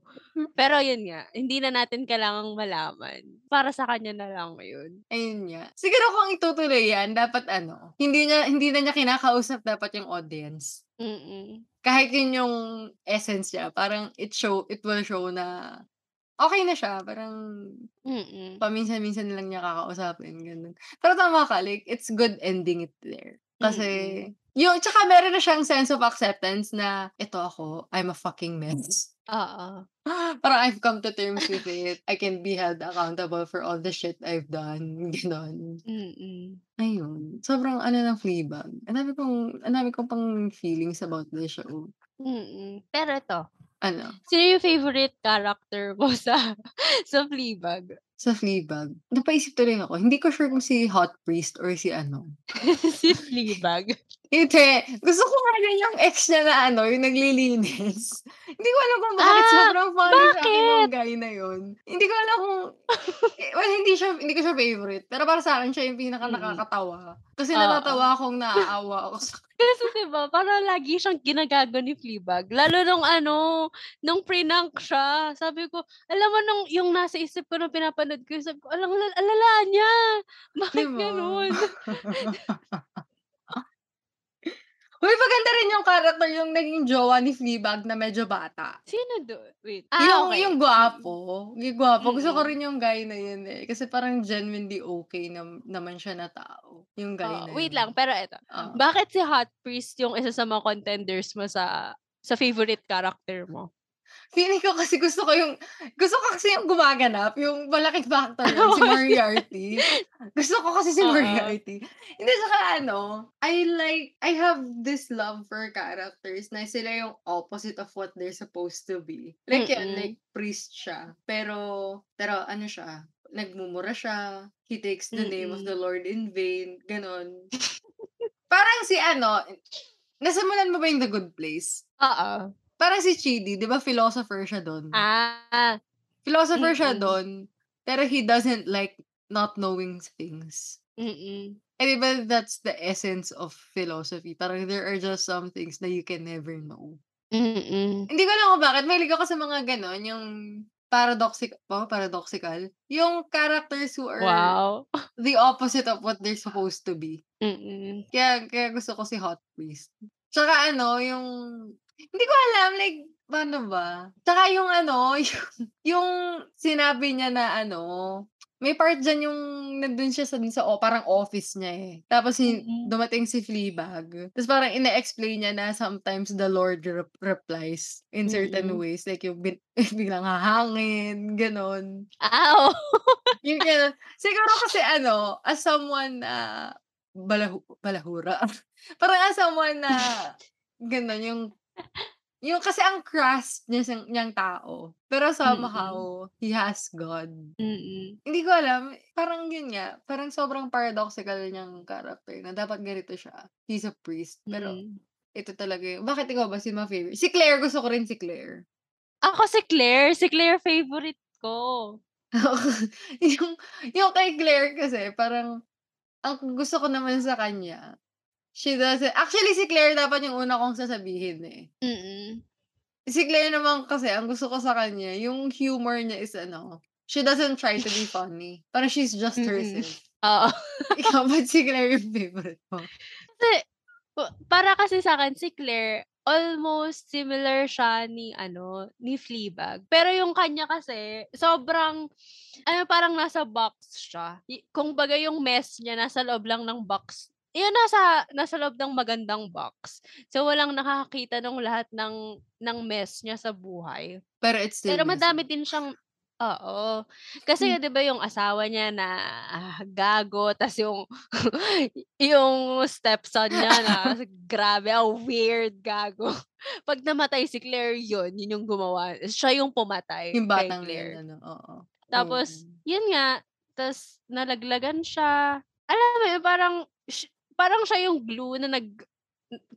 Pero yun nga, hindi na natin kailangang malaman. Para sa kanya na lang ngayon. Ayun nga. Siguro kung itutuloy yan, dapat ano, hindi na niya kinakausap dapat yung audience. Kahit yun yung essence niya, parang it will show na okay na siya. Parang, paminsan-minsan na lang niya kakausapin. Ganun. Pero tama ka, like, it's good ending it there. Kasi, tsaka meron na siyang sense of acceptance na, ito ako, I'm a fucking mess. Oo. Parang I've come to terms with it. I can be held accountable for all the shit I've done. Ganun. Ayun. Sobrang ano ng Fleabag. Ang dami kong pang feelings about the show. Pero ito, ano? Sino yung favorite character mo sa Fleabag? Sa Fleabag? Napaisip tuloy ako. Hindi ko sure kung si Hot Priest or si ano. Si Fleabag? Hindi. Gusto ko nga yung ex niya na ano, yung naglilinis. Hindi ko alam kung bakit sobrang funny sa akin yung guy na yun. Hindi ko alam kung... well, hindi ko siya favorite. Pero para sa akin siya yung pinaka nakakatawa. Kasi natatawa akong naaawa ako sa kasi diba, parang lagi siyang ginagago ni Fleabag. Lalo nung ano, nung prank siya. Sabi ko, alam mo nung yung nasa isip ko nung pinapanood ko, sabi ko, alala niya. Bakit diba? Ganun? Uy, maganda rin yung karakter yung naging jowa ni Fleabag na medyo bata. Sino doon? Wait. Yung guwapo. Yung guwapo. Gusto ko rin yung guy na yun eh. Kasi parang genuinely okay naman siya na tao. Yung guy na wait yun. Lang, pero eto. Bakit si Hot Priest yung isa sa mga contenders mo sa favorite character mo? Feeling ko kasi gusto ko kasi yung gumaganap, yung malaking factor yun, si Moriarty. Gusto ko kasi si Moriarty. Hindi, saka ano, I have this love for characters na sila yung opposite of what they're supposed to be. Like yan, like priest siya. Pero ano siya, nagmumura siya, he takes the name of the Lord in vain, ganon. Parang si ano, nasimulan mo ba yung The Good Place? Oo. Parang si Chidi, di ba philosopher siya doon? Philosopher siya doon, pero he doesn't like not knowing things. Eh, di ba that's the essence of philosophy? Parang there are just some things na you can never know. Hindi ko alam kung bakit. Mahilig ako sa mga ganon, yung paradoxical. Yung characters who are the opposite of what they're supposed to be. Kaya gusto ko si Hot Priest. Tsaka ano, yung Hindi ko alam, like, ano ba? Tsaka yung ano, yung sinabi niya na ano, may part dyan yung nandun siya sa parang office niya eh. Tapos dumating si Fleabag. Tapos parang ina-explain niya na sometimes the Lord replies in certain ways. Like yung biglang hahangin, ganon. Ow! Yung ganon. Siguro kasi ano, as someone na balahura. Parang as someone na ganon yung kasi ang crass niyang tao. Pero somehow, he has God. Mm-mm. Hindi ko alam. Parang yun nga. Parang sobrang paradoxical niyang character na dapat ganito siya. He's a priest. Pero ito talaga yun. Bakit ikaw ba si my favorite? Si Claire. Gusto ko rin si Claire. Ako si Claire. Si Claire favorite ko. yung kay Claire kasi parang ang gusto ko naman sa kanya. She doesn't. Actually, si Claire dapat yung una kong sasabihin eh. Mm-mm. Si Claire naman kasi, ang gusto ko sa kanya, yung humor niya is ano, she doesn't try to be funny. Parang she's just herself. Oo. Ikaw, ba't si Claire yung favorite mo? Para kasi sa akin, si Claire, almost similar siya ni Fleabag. Pero yung kanya kasi, sobrang, parang nasa box siya. Kung bagay yung mess niya, nasa loob lang ng box. Iyon nasa loob ng magandang box. So walang nakakakita ng lahat ng mess niya sa buhay. Pero it's still. Pero madami din siyang oo. Kasi 'di ba yung asawa niya na gago, tas yung yung stepson niya na grabe, weird gago. Pag namatay si Claire, yun yung gumawa. Siya yung pumatay. Yung batang Claire. Oo. Tapos yun nga, tas nalaglagan siya. Alam mo, parang siya yung glue na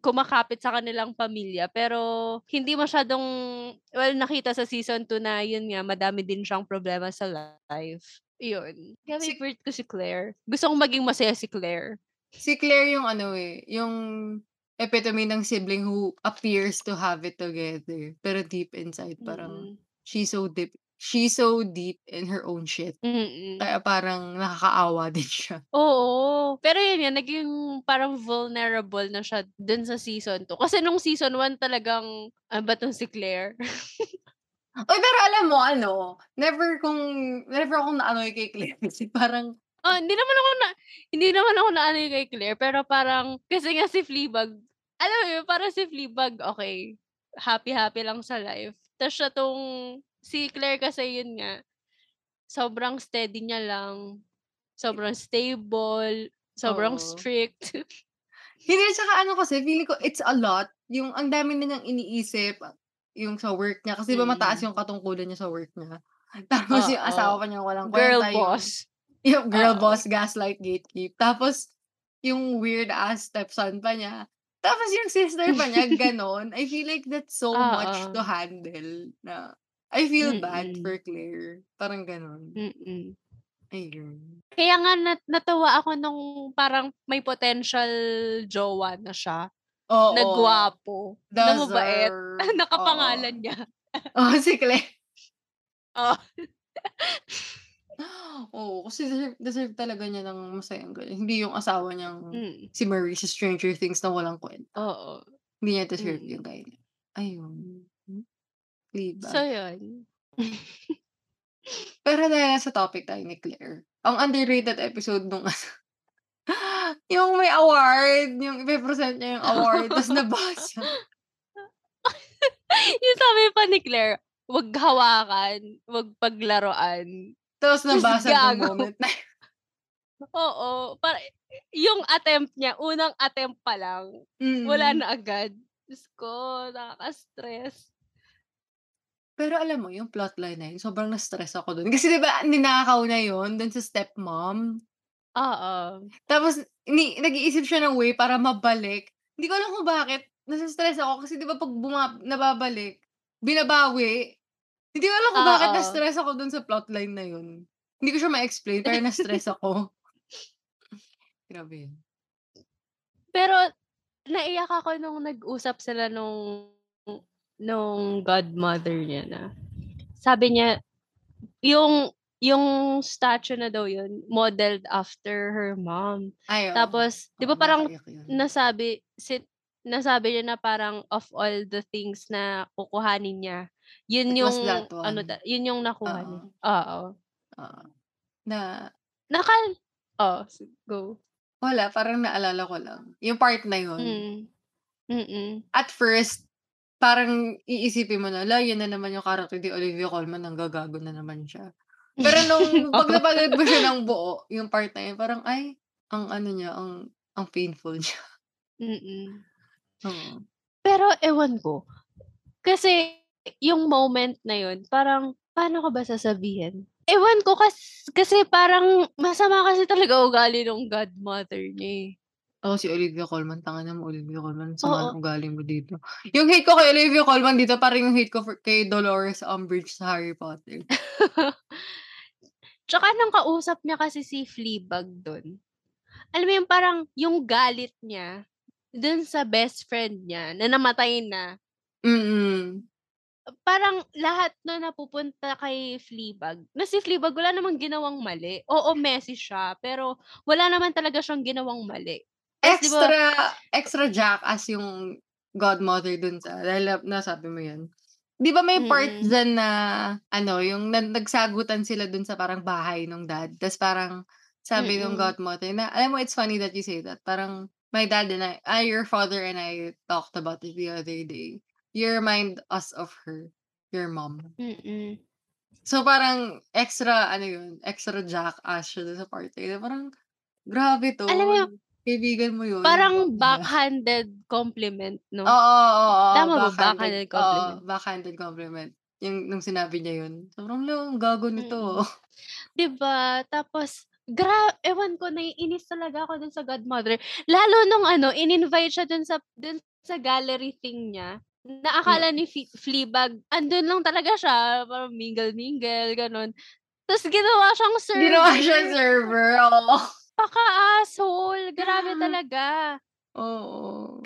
kumakapit sa kanilang pamilya. Pero hindi masyadong, well, nakita sa season 2 na yun nga, madami din siyang problema sa life. Yun. Kaya favorite ko si Claire. Gusto kong maging masaya si Claire. Si Claire yung yung epitome ng sibling who appears to have it together. Pero deep inside, parang she's so deep in her own shit. Mm-mm. Kaya parang nakakaawa din siya. Oo. Pero yun yan, naging parang vulnerable na siya dun sa season 2. Kasi nung season 1 talagang, ba tong si Claire? Oy, pero alam mo, never akong naanoy kay Claire. Kasi parang, hindi naman ako naanoy kay Claire. Pero parang, kasi nga si Fleabag, alam mo yun, parang si Fleabag, okay, happy-happy lang sa life. Tapos siya si Claire kasi yun nga, sobrang steady niya lang, sobrang stable, sobrang strict. Hindi, tsaka kasi, feeling ko, it's a lot. Yung ang dami na niyang iniisip, yung sa work niya, kasi ba mataas yung katungkulan niya sa work niya. Tapos yung asawa pa niya walang girl kwenta. Boss. Yung girl boss, gaslight, gatekeep. Tapos, yung weird ass stepson pa niya. Tapos yung sister pa niya, ganon. I feel like that's so much to handle na. I feel bad for Claire. Parang ganun. Mm-mm. Ayun. Kaya nga natawa ako nung parang may potential jowa na siya. Oo. Nagwapo. Na mabait. Nakapangalan niya. Oo, si Claire. Oo. Oo, kasi deserve talaga niya ng masayang ganyan. Hindi yung asawa niyang si Marie sa Stranger Things na walang kwenta. Oo. Hindi niya deserve yung ganyan. Ayun. Diba? So, yun. Pero dahil sa topic tayo ni Claire, ang underrated episode nung yung may award, yung ipipresent niya yung award, tapos nabasa. Yung sabi pa ni Claire, wag hawakan, wag paglaruan. Tapos nabasa yung moment na yun. Oo. Yung attempt niya, unang attempt pa lang, wala na agad. Diyos ko, nakaka-stress. Pero alam mo, yung plotline na yun, sobrang na-stress ako dun. Kasi diba, ninakaw na yun dun sa stepmom. Oo. Tapos, nag-iisip siya ng way para mabalik. Hindi ko alam kung bakit. Nasa-stress ako kasi diba pag nababalik, binabawi. Hindi ko alam kung bakit na-stress ako dun sa plotline na yun. Hindi ko siya ma-explain, pero na-stress ako. Grabe yun. Pero, naiyak ako nung nag-usap sila nung godmother niya na. Sabi niya, yung statue na daw yun, modeled after her mom. Ay, oh. Tapos, di ba parang nasabi, nasabi niya na parang of all the things na kukuhanin niya, yun yung ano, yun yung nakuha niya. Oo. Na nakal so go. Wala, parang naalala ko lang. Yung part na yun. At first, parang iisipin mo na, la, yun na naman yung character di Olivia Colman, ang gagago na naman siya. Pero nung pag napagod mo siya ng buo, yung part na yun, parang, ay, ang ano niya, ang painful niya. Pero, ewan ko. Kasi, yung moment na yun, parang, paano ko ba sasabihin? Ewan ko kasi parang masama kasi talaga ugali ng godmother niya eh. Oh, si Olivia Colman. Tanga na mo, Olivia Colman. Sama ng ugali mo dito. Yung hate ko kay Olivia Colman dito, parang yung hate ko kay Dolores Umbridge sa Harry Potter. Tsaka nang kausap niya kasi si Fleabag doon. Alam mo yung parang yung galit niya doon sa best friend niya na namatay na. Parang lahat na napupunta kay Fleabag. Na si Fleabag wala namang ginawang mali. Oo, messy siya, pero wala naman talaga siyang ginawang mali. As extra jackass yung godmother dun sa, dahil nasabi mo yan. Di ba may part dyan na, ano, yung nagsagutan sila dun sa parang bahay nung dad. Tapos parang sabi ng godmother na, alam mo, it's funny that you say that. Parang my dad and I, your father and I talked about it the other day. You remind us of her, your mom. So parang extra, ano yun, extra jackass siya sa party. Parang, grabe to. Alam mo yun, kaibigan mo yun. Parang backhanded compliment, no? Oo. Tama ba? Backhanded compliment. Oo, backhanded compliment. Yung, nung sinabi niya yun. Sobrang lang, gago nito. Diba? Tapos, ewan ko, naiinis talaga ako dun sa godmother. Lalo nung ano, in-invite siya dun sa gallery thing niya. Naakala ni Fleabag, andun lang talaga siya, parang mingle-mingle, ganun. Tapos ginawa siyang server. Oh. Paka-asshole. Grabe talaga. Oo.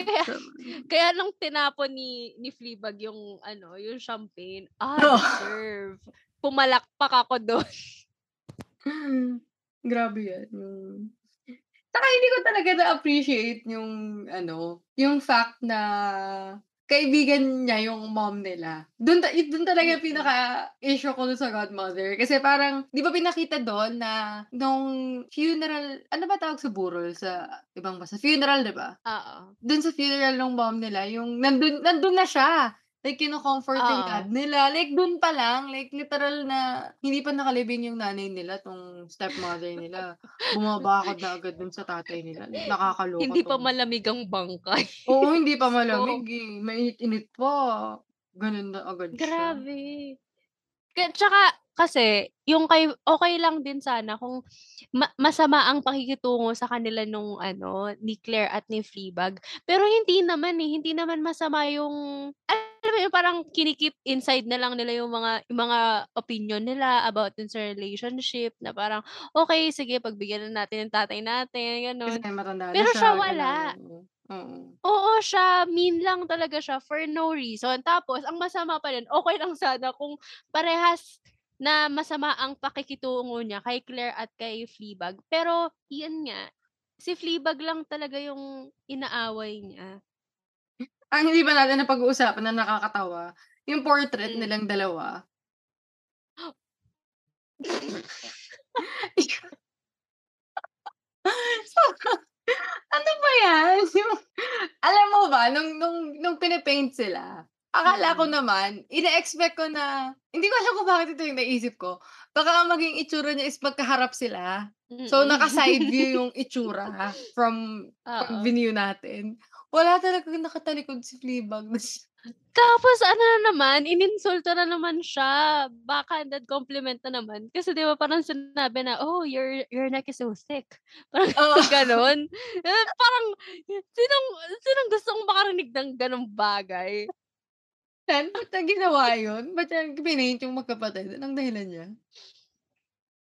Kaya nung tinapon ni Fleabag yung, ano, yung champagne, serve. Pumalakpak ako doon. Grabe yan. Saka hindi ko talaga na-appreciate yung, ano, yung fact na kaibigan niya yung mom nila. Doon talaga pinaka-issue ko sa godmother. Kasi parang, di ba pinakita doon na nung funeral, ano ba tawag sa burol? Sa ibang basa? Funeral, di ba? Oo. Doon sa funeral ng mom nila, yung nandun na siya. Like, kinukomfort yung dad nila. Like, dun pa lang. Like, literal na hindi pa nakalibing yung nanay nila, tong stepmother nila. Bumabakod na agad dun sa tatay nila. Like, nakakaloka. Hindi pa malamig ang bangkay. Oo, hindi pa malamig eh. Mainit-init pa. Ganun na agad siya. Grabe. Tsaka, kasi, yung okay lang din sana kung masama ang pakikitungo sa kanila nung, ano, ni Claire at ni Fleabag. Pero hindi naman eh. Hindi naman masama yung parang kinikip inside na lang nila yung mga opinion nila about their relationship na parang, okay, sige, pagbigyan na natin yung tatay natin, ganun. Pero siya wala. Oo, siya, mean lang talaga siya for no reason. Tapos, ang masama pa rin, okay lang sana kung parehas na masama ang pakikitungo niya kay Claire at kay Fleabag. Pero, iyan nga, si Fleabag lang talaga yung inaaway niya. Ang hindi ba natin na pag-uusapan na nakakatawa, yung portrait nilang dalawa. Ano ba yan? Alam mo ba, nung pinipaint sila, akala ko naman, ina-expect ko na, hindi ko alam kung bakit ito yung naisip ko, baka maging itsura niya is magkaharap sila. So, naka-side view yung itsura from view natin. Wala talaga nakatalikod si Fleabag. Tapos, ano na naman, ininsulta na naman siya. Backhanded compliment na naman. Kasi di ba parang sinabi na, oh, your neck is so thick. Parang ganon. Parang, sinong gustong makarinig ng ganong bagay? Saan? Ba't na ginawa yun? Ba't na pinaint yung magkapatid? Anong dahilan niya?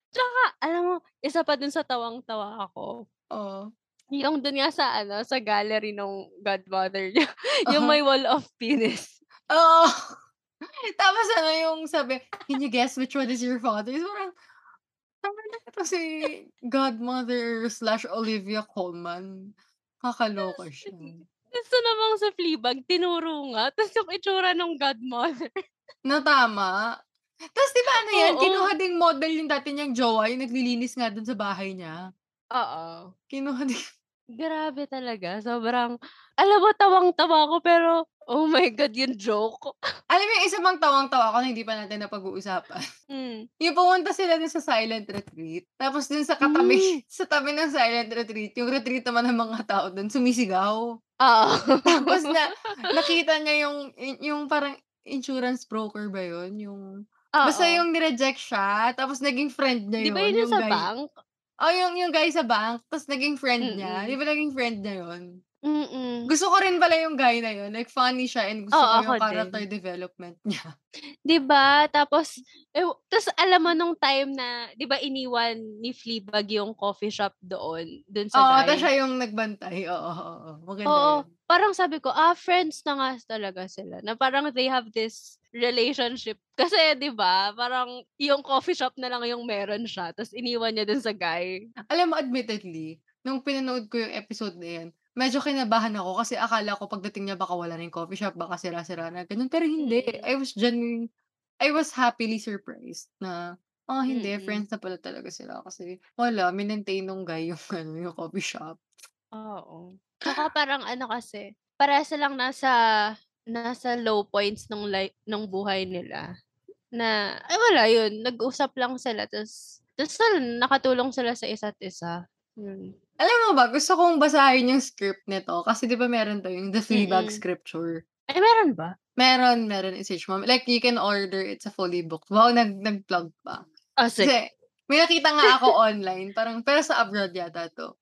Tsaka, alam mo, isa pa dun sa tawang-tawa ako. Oo. Yung dun nga sa, ano, sa gallery ng godmother niya. Yung may wall of penis. Oo. Tapos ano yung sabi, can you guess which one is your father? So, parang, tama na ito si godmother / Olivia Colman. Kakaloka siya. Gusto namang sa Fleabag, tinuro nga. Tapos yung itsura ng godmother. Natama. Tapos diba ano yan, kinuha ding model yung dati niyang jowa, yung naglilinis nga dun sa bahay niya. Oo. Kinuha ding... Grabe talaga. Sobrang, alam mo, tawang-tawa ko, pero, oh my God, yung joke. Alam mo, yung isa mang tawang-tawa ko na hindi pa natin napag-uusapan. Mm. Yung pumunta sila dun sa silent retreat, tapos dun sa katabi, sa tabi ng silent retreat, yung retreat naman ng mga tao dun, sumisigaw. Oo. Tapos na, nakita niya yung parang insurance broker ba yun? Yung, basta yung nireject siya, tapos naging friend niya yun. Di ba yun yung sa guy, bank? Oh, yung guy sa bank, tapos naging friend niya. Di ba naging friend niya yun? Mm-mm. Gusto ko rin pala yung guy na yun. Like, funny siya and gusto ko yung character development niya. Di ba? Tapos, alam mo nung time na, di ba iniwan ni Fleabag yung coffee shop doon? Doon sa guy. Tapos siya yung nagbantay. Maganda yun. Parang sabi ko, friends na nga talaga sila. Na parang they have this relationship. Kasi, di ba, parang yung coffee shop na lang yung meron siya. Tapos, iniwan niya dun sa guy. Alam mo, admittedly, nung pinanood ko yung episode na yan, medyo kinabahan ako kasi akala ko pagdating niya baka wala na yung coffee shop, baka sira-sira na, ganun. Pero hindi. I was happily surprised na, hindi, friends na pala talaga sila. Kasi, wala, minantain nung guy yung coffee shop. Oo. Saka parang kasi, para silang nasa low points nung buhay nila. Na, ay wala yun. Nag-usap lang sila. Tapos nakatulong sila sa isa't isa. Yun. Alam mo ba, gusto kong basahin yung script nito. Kasi di ba meron to yung The Fleabag Scripture. Ay, meron ba? Meron. I-search mo. Like, you can order. It's a fully booked. Wow, nag-plug pa. Sick. Kasi, may nakita nga ako online. Parang, pero sa abroad yata to.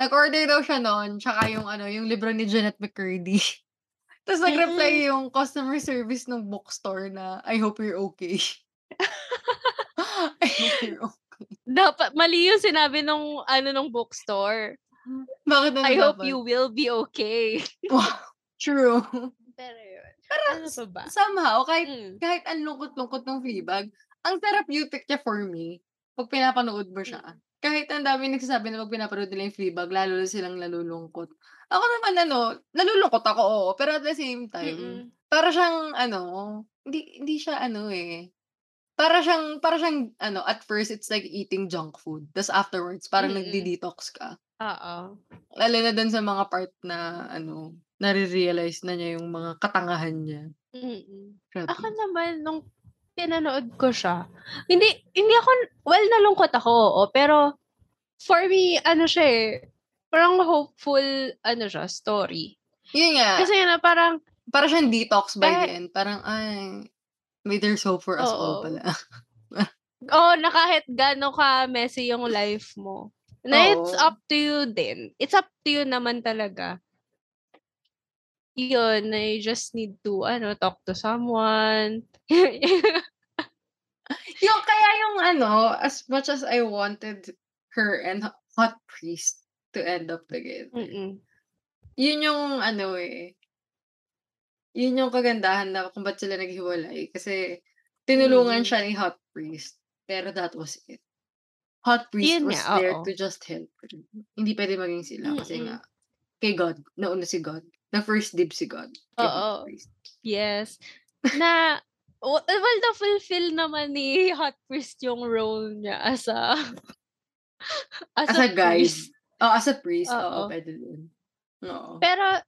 Nag-order daw siya noon. Tsaka yung libro ni Janet McCurdy. Tapos nag-reply yung customer service ng bookstore na, I hope you're okay. I hope you're okay. Dapat, mali yung sinabi nung bookstore. Bakit I hope you will be okay. Wow, true. Pero yun. Pero somehow, kahit ang lungkot-lungkot ng Fleabag, ang therapeutic niya for me, pag pinapanood mo siya. Kahit ang dami nagsasabi na pag pinapanood nila yung Fleabag, lalo silang nalulungkot. Ako naman, nalulungkot ako, oo. Pero at the same time, para siyang, hindi siya, Para siyang, at first, it's like eating junk food. Tapos afterwards, parang nagdi-detox ka. Oo. Lalo na dun sa mga part na, nare-realize na niya yung mga katangahan niya. Ako naman, nung pinanood ko siya. Hindi ako, nalungkot ako, oo, pero for me, siya parang hopeful, story. Yun nga. Kasi yun na parang, para siyang detox by the end. Parang, may there's hope for us all pala. Na kahit gano'n ka messy yung life mo. Na it's up to you din. It's up to you naman talaga. Yun, I just need to, talk to someone. As much as I wanted her and hot priest to end up together. Yun yung, yun yung kagandahan na kung ba't sila naghiwalay. Kasi, tinulungan siya ni hot priest. Pero that was it. Hot priest yun was niya, there to just help her. Hindi pwede maging sila. Kasi nga, kay God, nauna si God. Na first dib si God. Oo. Yes. Na, na-fulfill naman ni Hot Priest yung role niya as a guy. As a priest. Oo, pwede din. Oo. Pero,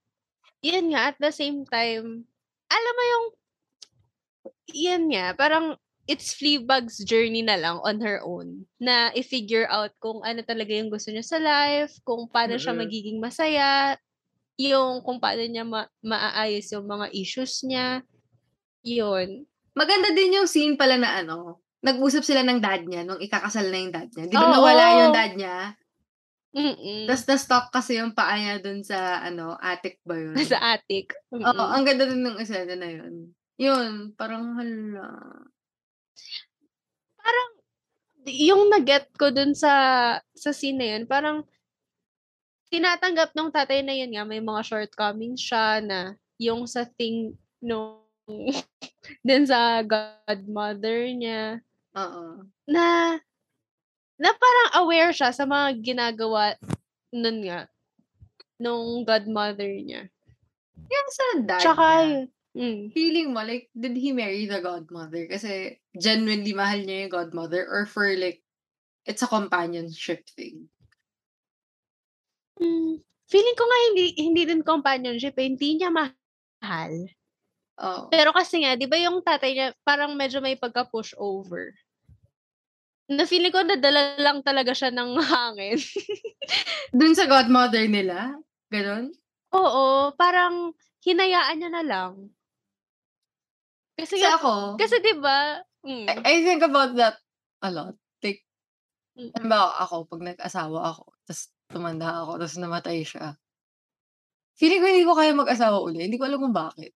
yun nga, at the same time, alam mo yung, yun nga, parang, it's Fleabag's journey na lang on her own. Na i-figure out kung ano talaga yung gusto niya sa life, kung paano siya magiging masaya, yung kung paano niya maaayos yung mga issues niya. Yun. Maganda din yung scene pala na nag-usap sila ng dad niya nung ikakasal na yung dad niya. Di ba nawala yung dad niya? Tapos na-stock kasi yung paa niya dun sa, attic ba yun? Sa attic. Oo, ang ganda dun ng isa na yun. Yun, parang hala. Parang, yung na-get ko dun sa scene na yun, parang, tinatanggap nung tatay na yun nga, may mga shortcomings siya na yung sa thing nung din sa godmother niya. Na parang aware siya sa mga ginagawa nun nga nung godmother niya. Yung sa dad. Tsaka, feeling mo, like, did he marry the godmother? Kasi genuinely mahal niya yung godmother or for like, it's a companionship thing. Feeling ko nga hindi din companionship, eh. Hindi niya mahal. Oh. Pero kasi nga, di ba yung tatay niya, parang medyo may pagka-pushover. Na-feeling ko, nadala lang talaga siya ng hangin. Dun sa godmother nila? Ganon? Oo, parang hinayaan niya na lang. Kasi ako, kasi di ba? I think about that a lot. Like, halimbawa ako, pag nag-asawa ako, tapos tumanda ako, tapos namatay siya. Feeling ko hindi ko kaya mag-asawa uli. Hindi ko alam kung bakit.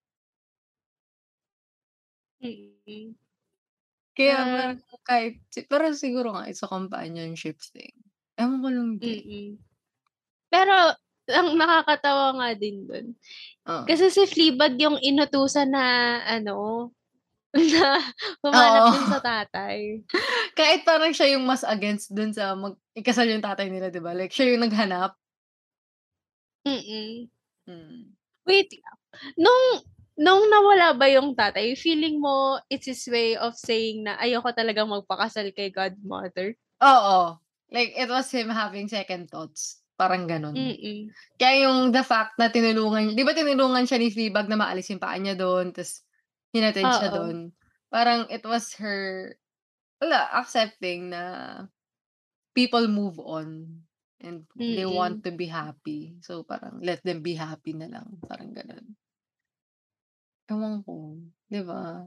Kaya kahit, pero siguro nga it's a companionship thing. Ewan ko lang din. Pero ang nakakatawa nga din dun. Kasi si Fleabag yung inutusan na ano, na humanap din sa tatay. Kahit parang siya yung mas against dun sa ikasal yung tatay nila, diba? Like siya yung naghanap. Wait. Nung nawala ba yung tatay, feeling mo it's his way of saying na ayoko talagang magpakasal kay godmother? Oo. Like, it was him having second thoughts. Parang ganun. Kaya yung the fact na tinulungan, di ba tinulungan siya ni Fleabag na maalis yung paa niya doon, tapos hinatid siya doon. Parang it was her, accepting na people move on and they want to be happy. So, parang let them be happy na lang. Parang ganun. Ewan ko, di ba?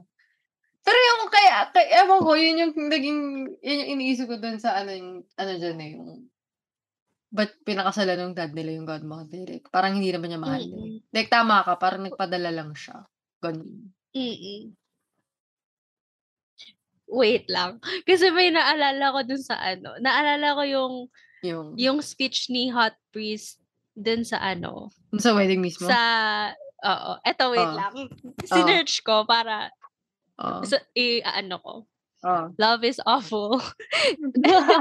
Pero yung kaya ewan ko, yun yung naging, yun yung iniisip ko dun sa ano dyan eh, yung, ba't pinakasalan ng dad nila yung godmother? Like, parang hindi naman niya mahal. Like, tama ka, parang nagpadala lang siya. Ganun. Wait lang. Kasi may naalala ko dun sa ano, naalala ko yung speech ni Hot Priest dun sa ano. Sa wedding mismo? Sa, oo. Eto, wait lang. Sinerch ko para ano ko. Love is awful.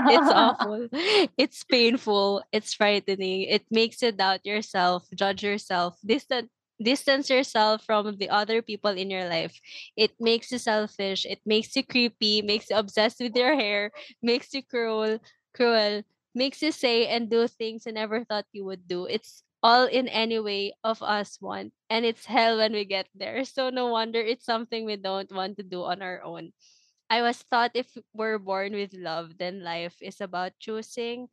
It's awful. It's painful. It's frightening. It makes you doubt yourself, judge yourself, distance yourself from the other people in your life. It makes you selfish. It makes you creepy. Makes you obsessed with your hair. Makes you cruel. Makes you say and do things you never thought you would do. It's all in any way of us want. And it's hell when we get there. So no wonder it's something we don't want to do on our own. I was taught if we're born with love, then life is about choosing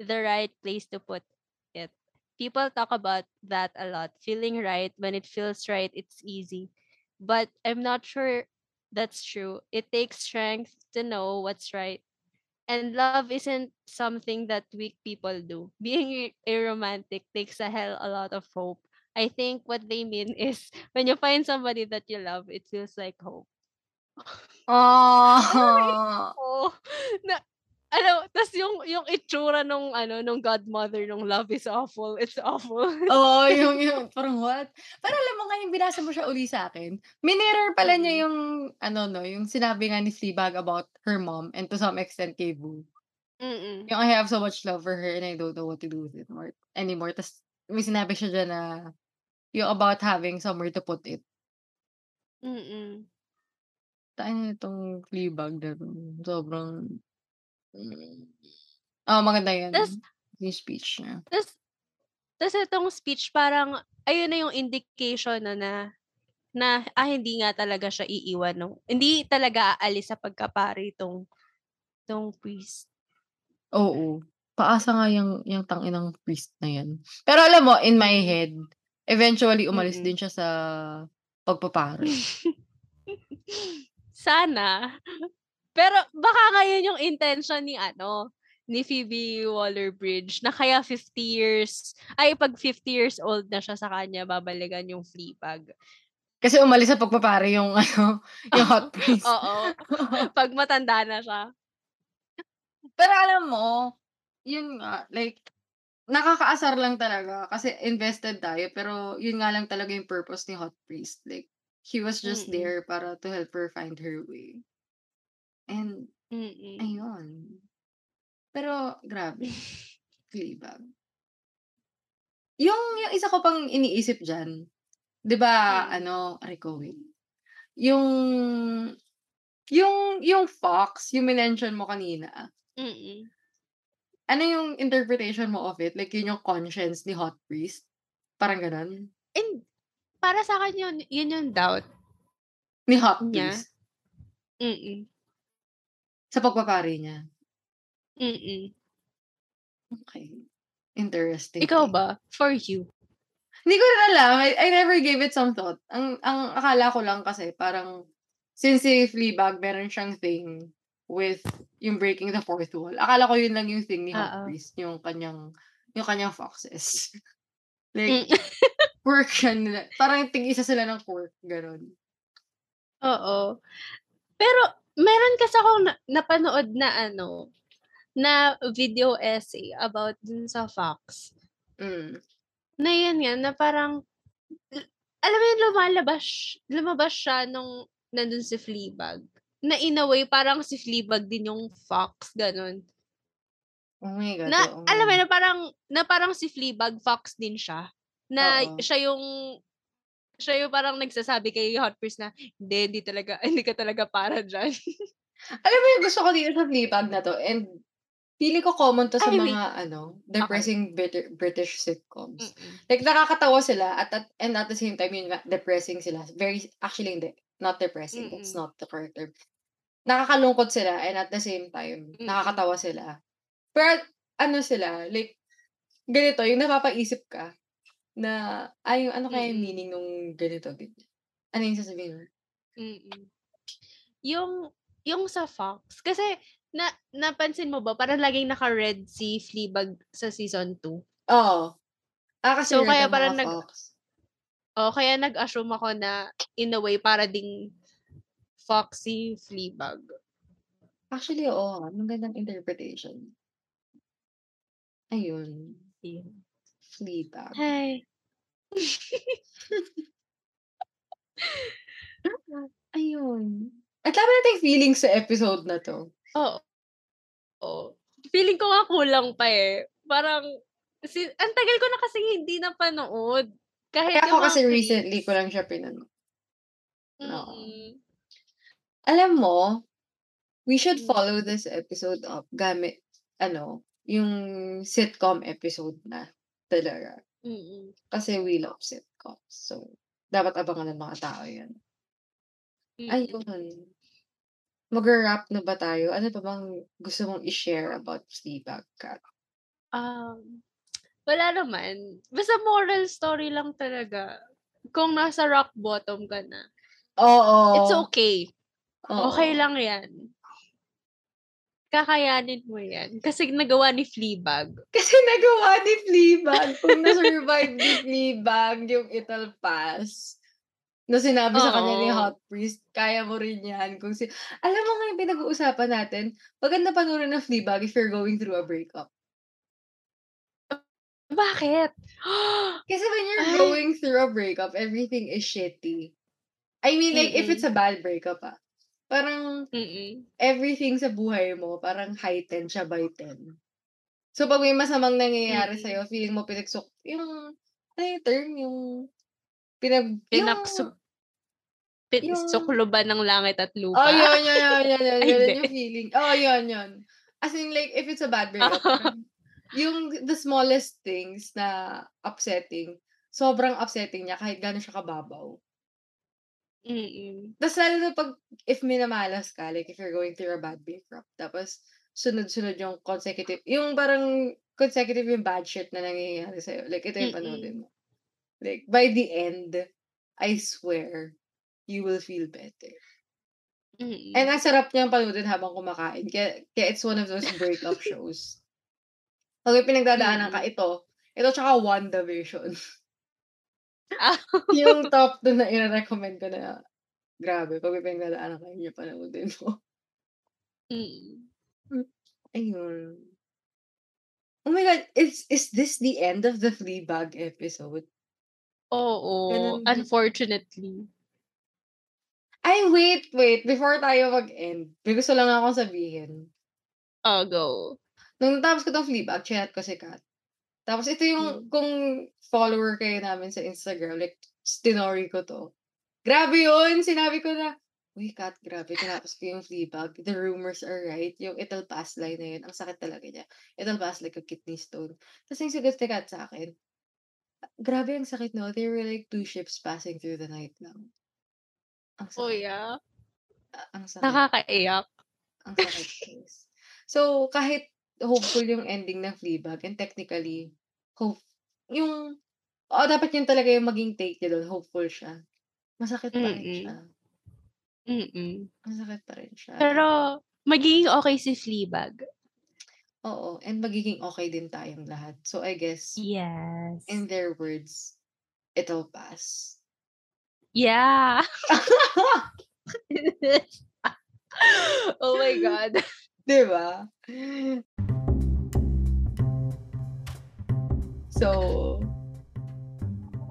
the right place to put it. People talk about that a lot. Feeling right, when it feels right, it's easy. But I'm not sure that's true. It takes strength to know what's right. And love isn't something that weak people do. Being a romantic takes a hell a lot of hope. I think what they mean is when you find somebody that you love, it feels like hope. Oh. Na, alam, tas yung itsura nung godmother nung Love is Awful, it's awful. Yung parang what? Pero alam mo nga yung binasa mo siya uli sa akin, minirror pala niya yung yung sinabi nga ni Fleabag about her mom and to some extent kay Boo. Yung I have so much love for her and I don't know what to do with it anymore. Tas may sinabi siya dyan na yung about having somewhere to put it. Taan itong Fleabag na sobrang maganda yan. Yung speech niya. Tapos itong speech parang, ayun na yung indication na hindi nga talaga siya iiwan. No? Hindi talaga aalis sa pagkapari itong priest. Oo. Paasa nga yung tanginang priest na yan. Pero alam mo, in my head, eventually umalis din siya sa pagpapari. Sana. Pero baka ngayon yung intention ni Phoebe Waller-Bridge na kaya 50 years old na siya sa kanya, babalikan yung Fleabag. Kasi umalis sa pagpapare yung Hot Priest. Oo. Pag matanda na siya. Pero alam mo, yun nga, like, nakakaasar lang talaga kasi invested tayo, pero yun nga lang talaga yung purpose ni Hot Priest. Like, he was just there para to help her find her way. And, ayun. Pero, grabe. Fleabag. Yung isa ko pang iniisip dyan, 'Di ba, yung Fox, yung minention mo kanina. Mm-mm. Ano yung interpretation mo of it? Like, yun yung conscience ni Hot Priest? Parang ganun? And, para sa akin yun yung doubt. Ni Hot Priest? Mm-mm. Sa pagpapari niya? Mm-mm. Okay. Interesting. Ikaw ba? For you? Hindi ko rin alam. I never gave it some thought. Ang akala ko lang kasi, parang, since si Fleabag, meron siyang thing with yung breaking the fourth wall. Akala ko yun lang yung thing ni Hot Priest, yung kanyang foxes. Like, quirk siya nila. Parang tig-isa sila ng quirk, ganun. Oo. Pero, meron kasi akong napanood na video essay about dun sa fox. Mm. Na yan nga, na parang, alam mo yun, lumabas siya nung nandun si Fleabag. Na in a way, parang si Fleabag din yung fox, ganun. Oh my God. Na, alam mo, na parang si Fleabag, fox din siya. Na siya yung parang nagsasabi kay Hot Priest na, hindi ka talaga para dyan. Alam mo yung gusto ko dito sa Fleabag na to, and pili ko common to sa depressing British sitcoms. Mm-mm. Like, nakakatawa sila, and at the same time, yun, depressing sila. Actually, hindi. Not depressing. Mm-mm. That's not the correct term. Nakakalungkot sila and at the same time, mm-mm, nakakatawa sila. Pero, sila, like, ganito, yung napapaisip ka na, ano kaya yung meaning nung ganito? Ano yung sasabihin mo? Mm-mm. Yung sa Fox, kasi, napansin mo ba, parang laging naka-red si Fleabag sa season 2? Oo. Kasi so, kaya parang Fox. Kaya nag-assume ako na in a way para ding Foxy Fleabag. Actually, oo. Anong gandang interpretation. Ayun. Yeah. Fleabag. Hi. Ayun. At laban natin feeling sa episode na to. Oo. Oh. Feeling ko nga kulang pa eh. Parang, ang tagal ko na kasi hindi napanood. Kahit ako kasi recently ko lang siya pinanood. No. Mm-hmm. Alam mo, we should follow this episode up gamit, yung sitcom episode na talaga. Mm-hmm. Kasi we love sitcoms. So, dapat abangan ng mga tao yan. Mm-hmm. Ayun. Mag-wrap na ba tayo? Ano pa bang gusto mong i-share about Fleabag, Kat? Wala naman. Basta moral story lang talaga. Kung nasa rock bottom ka na. Oo. It's okay. Oo. Okay lang yan. Kakayanin mo yan. Kasi nagawa ni Fleabag. Kung na-survive ni Fleabag yung It'll Pass. No, sinabi sa kanya ni Hot Priest, kaya mo rin yan. Alam mo nga yung pinag-uusapan natin, maganda panoorin ng Fleabag if you're going through a breakup. Bakit? Kasi when you're going through a breakup, everything is shitty. I mean, like, if it's a bad breakup, parang, everything sa buhay mo, parang heightened siya by 10. So, pag may masamang nangyayari sa'yo, feeling mo pinagsuk, sukloban ng langit at lupa. Oh, yun, yung feeling. Oh, yun. As in, like, if it's a bad breakup, yung the smallest things na upsetting, sobrang upsetting niya kahit gano'n siya kababaw. Mm-mm. Tapos lalo na pag, if minamalas ka, like if you're going through a bad breakup, tapos sunod-sunod yung consecutive yung bad shit na nangyayari sa'yo. Like, ito yung panoodin mo. Like, by the end, I swear, you will feel better. Mm-mm. And ang sarap niyang panoodin habang kumakain. Kaya it's one of those breakup shows. Okay, pinagdadaanan ka ito tsaka WandaVision. Yung top 2 na i-recommend ko na grabe, pag pinagdadaanan ka yun, panoodin mo. Ayun. Oh my God, is this the end of the Fleabag episode? Oo, unfortunately. Ay, wait, before tayo mag-end, may gusto lang akong sabihin. Oh, go. Nung natapos ko itong Fleabag, chat ko si Kat. Tapos ito yung, kung follower kayo namin sa Instagram, like, Stinori ko to. Grabe yun! Sinabi ko na, uy, Kat, grabe, tinapos ko yung Fleabag. The rumors are right. Yung it'll pass line na yun. Ang sakit talaga niya. It'll pass like a kidney stone. Tapos yung sagot ni Kat sa akin, grabe, ang sakit, no? They were like two ships passing through the night lang. Ang sakit. Oh, yeah? Ang sakit. Nakakaiyak. Ang sakit. So, kahit hopeful yung ending ng Fleabag, and technically, hope, yung, oh, dapat yun talaga yung maging take niya doon. Hopeful siya. Masakit pa rin siya. Masakit pa rin siya. Pero, magiging okay si Fleabag. Oo. And magiging okay din tayong lahat. So, I guess, yes, in their words, it'll pass. Yeah. Oh my God. Diba? So,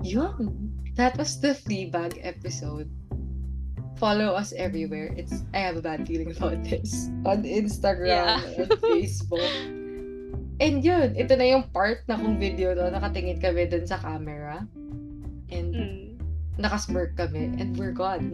yun. That was the Fleabag episode. Follow us everywhere. It's I have a bad feeling about this. On Instagram, on Facebook. And yun, ito na yung part na kung video to, nakatingin kami dun sa camera. And nakasmirk kami. And we're gone.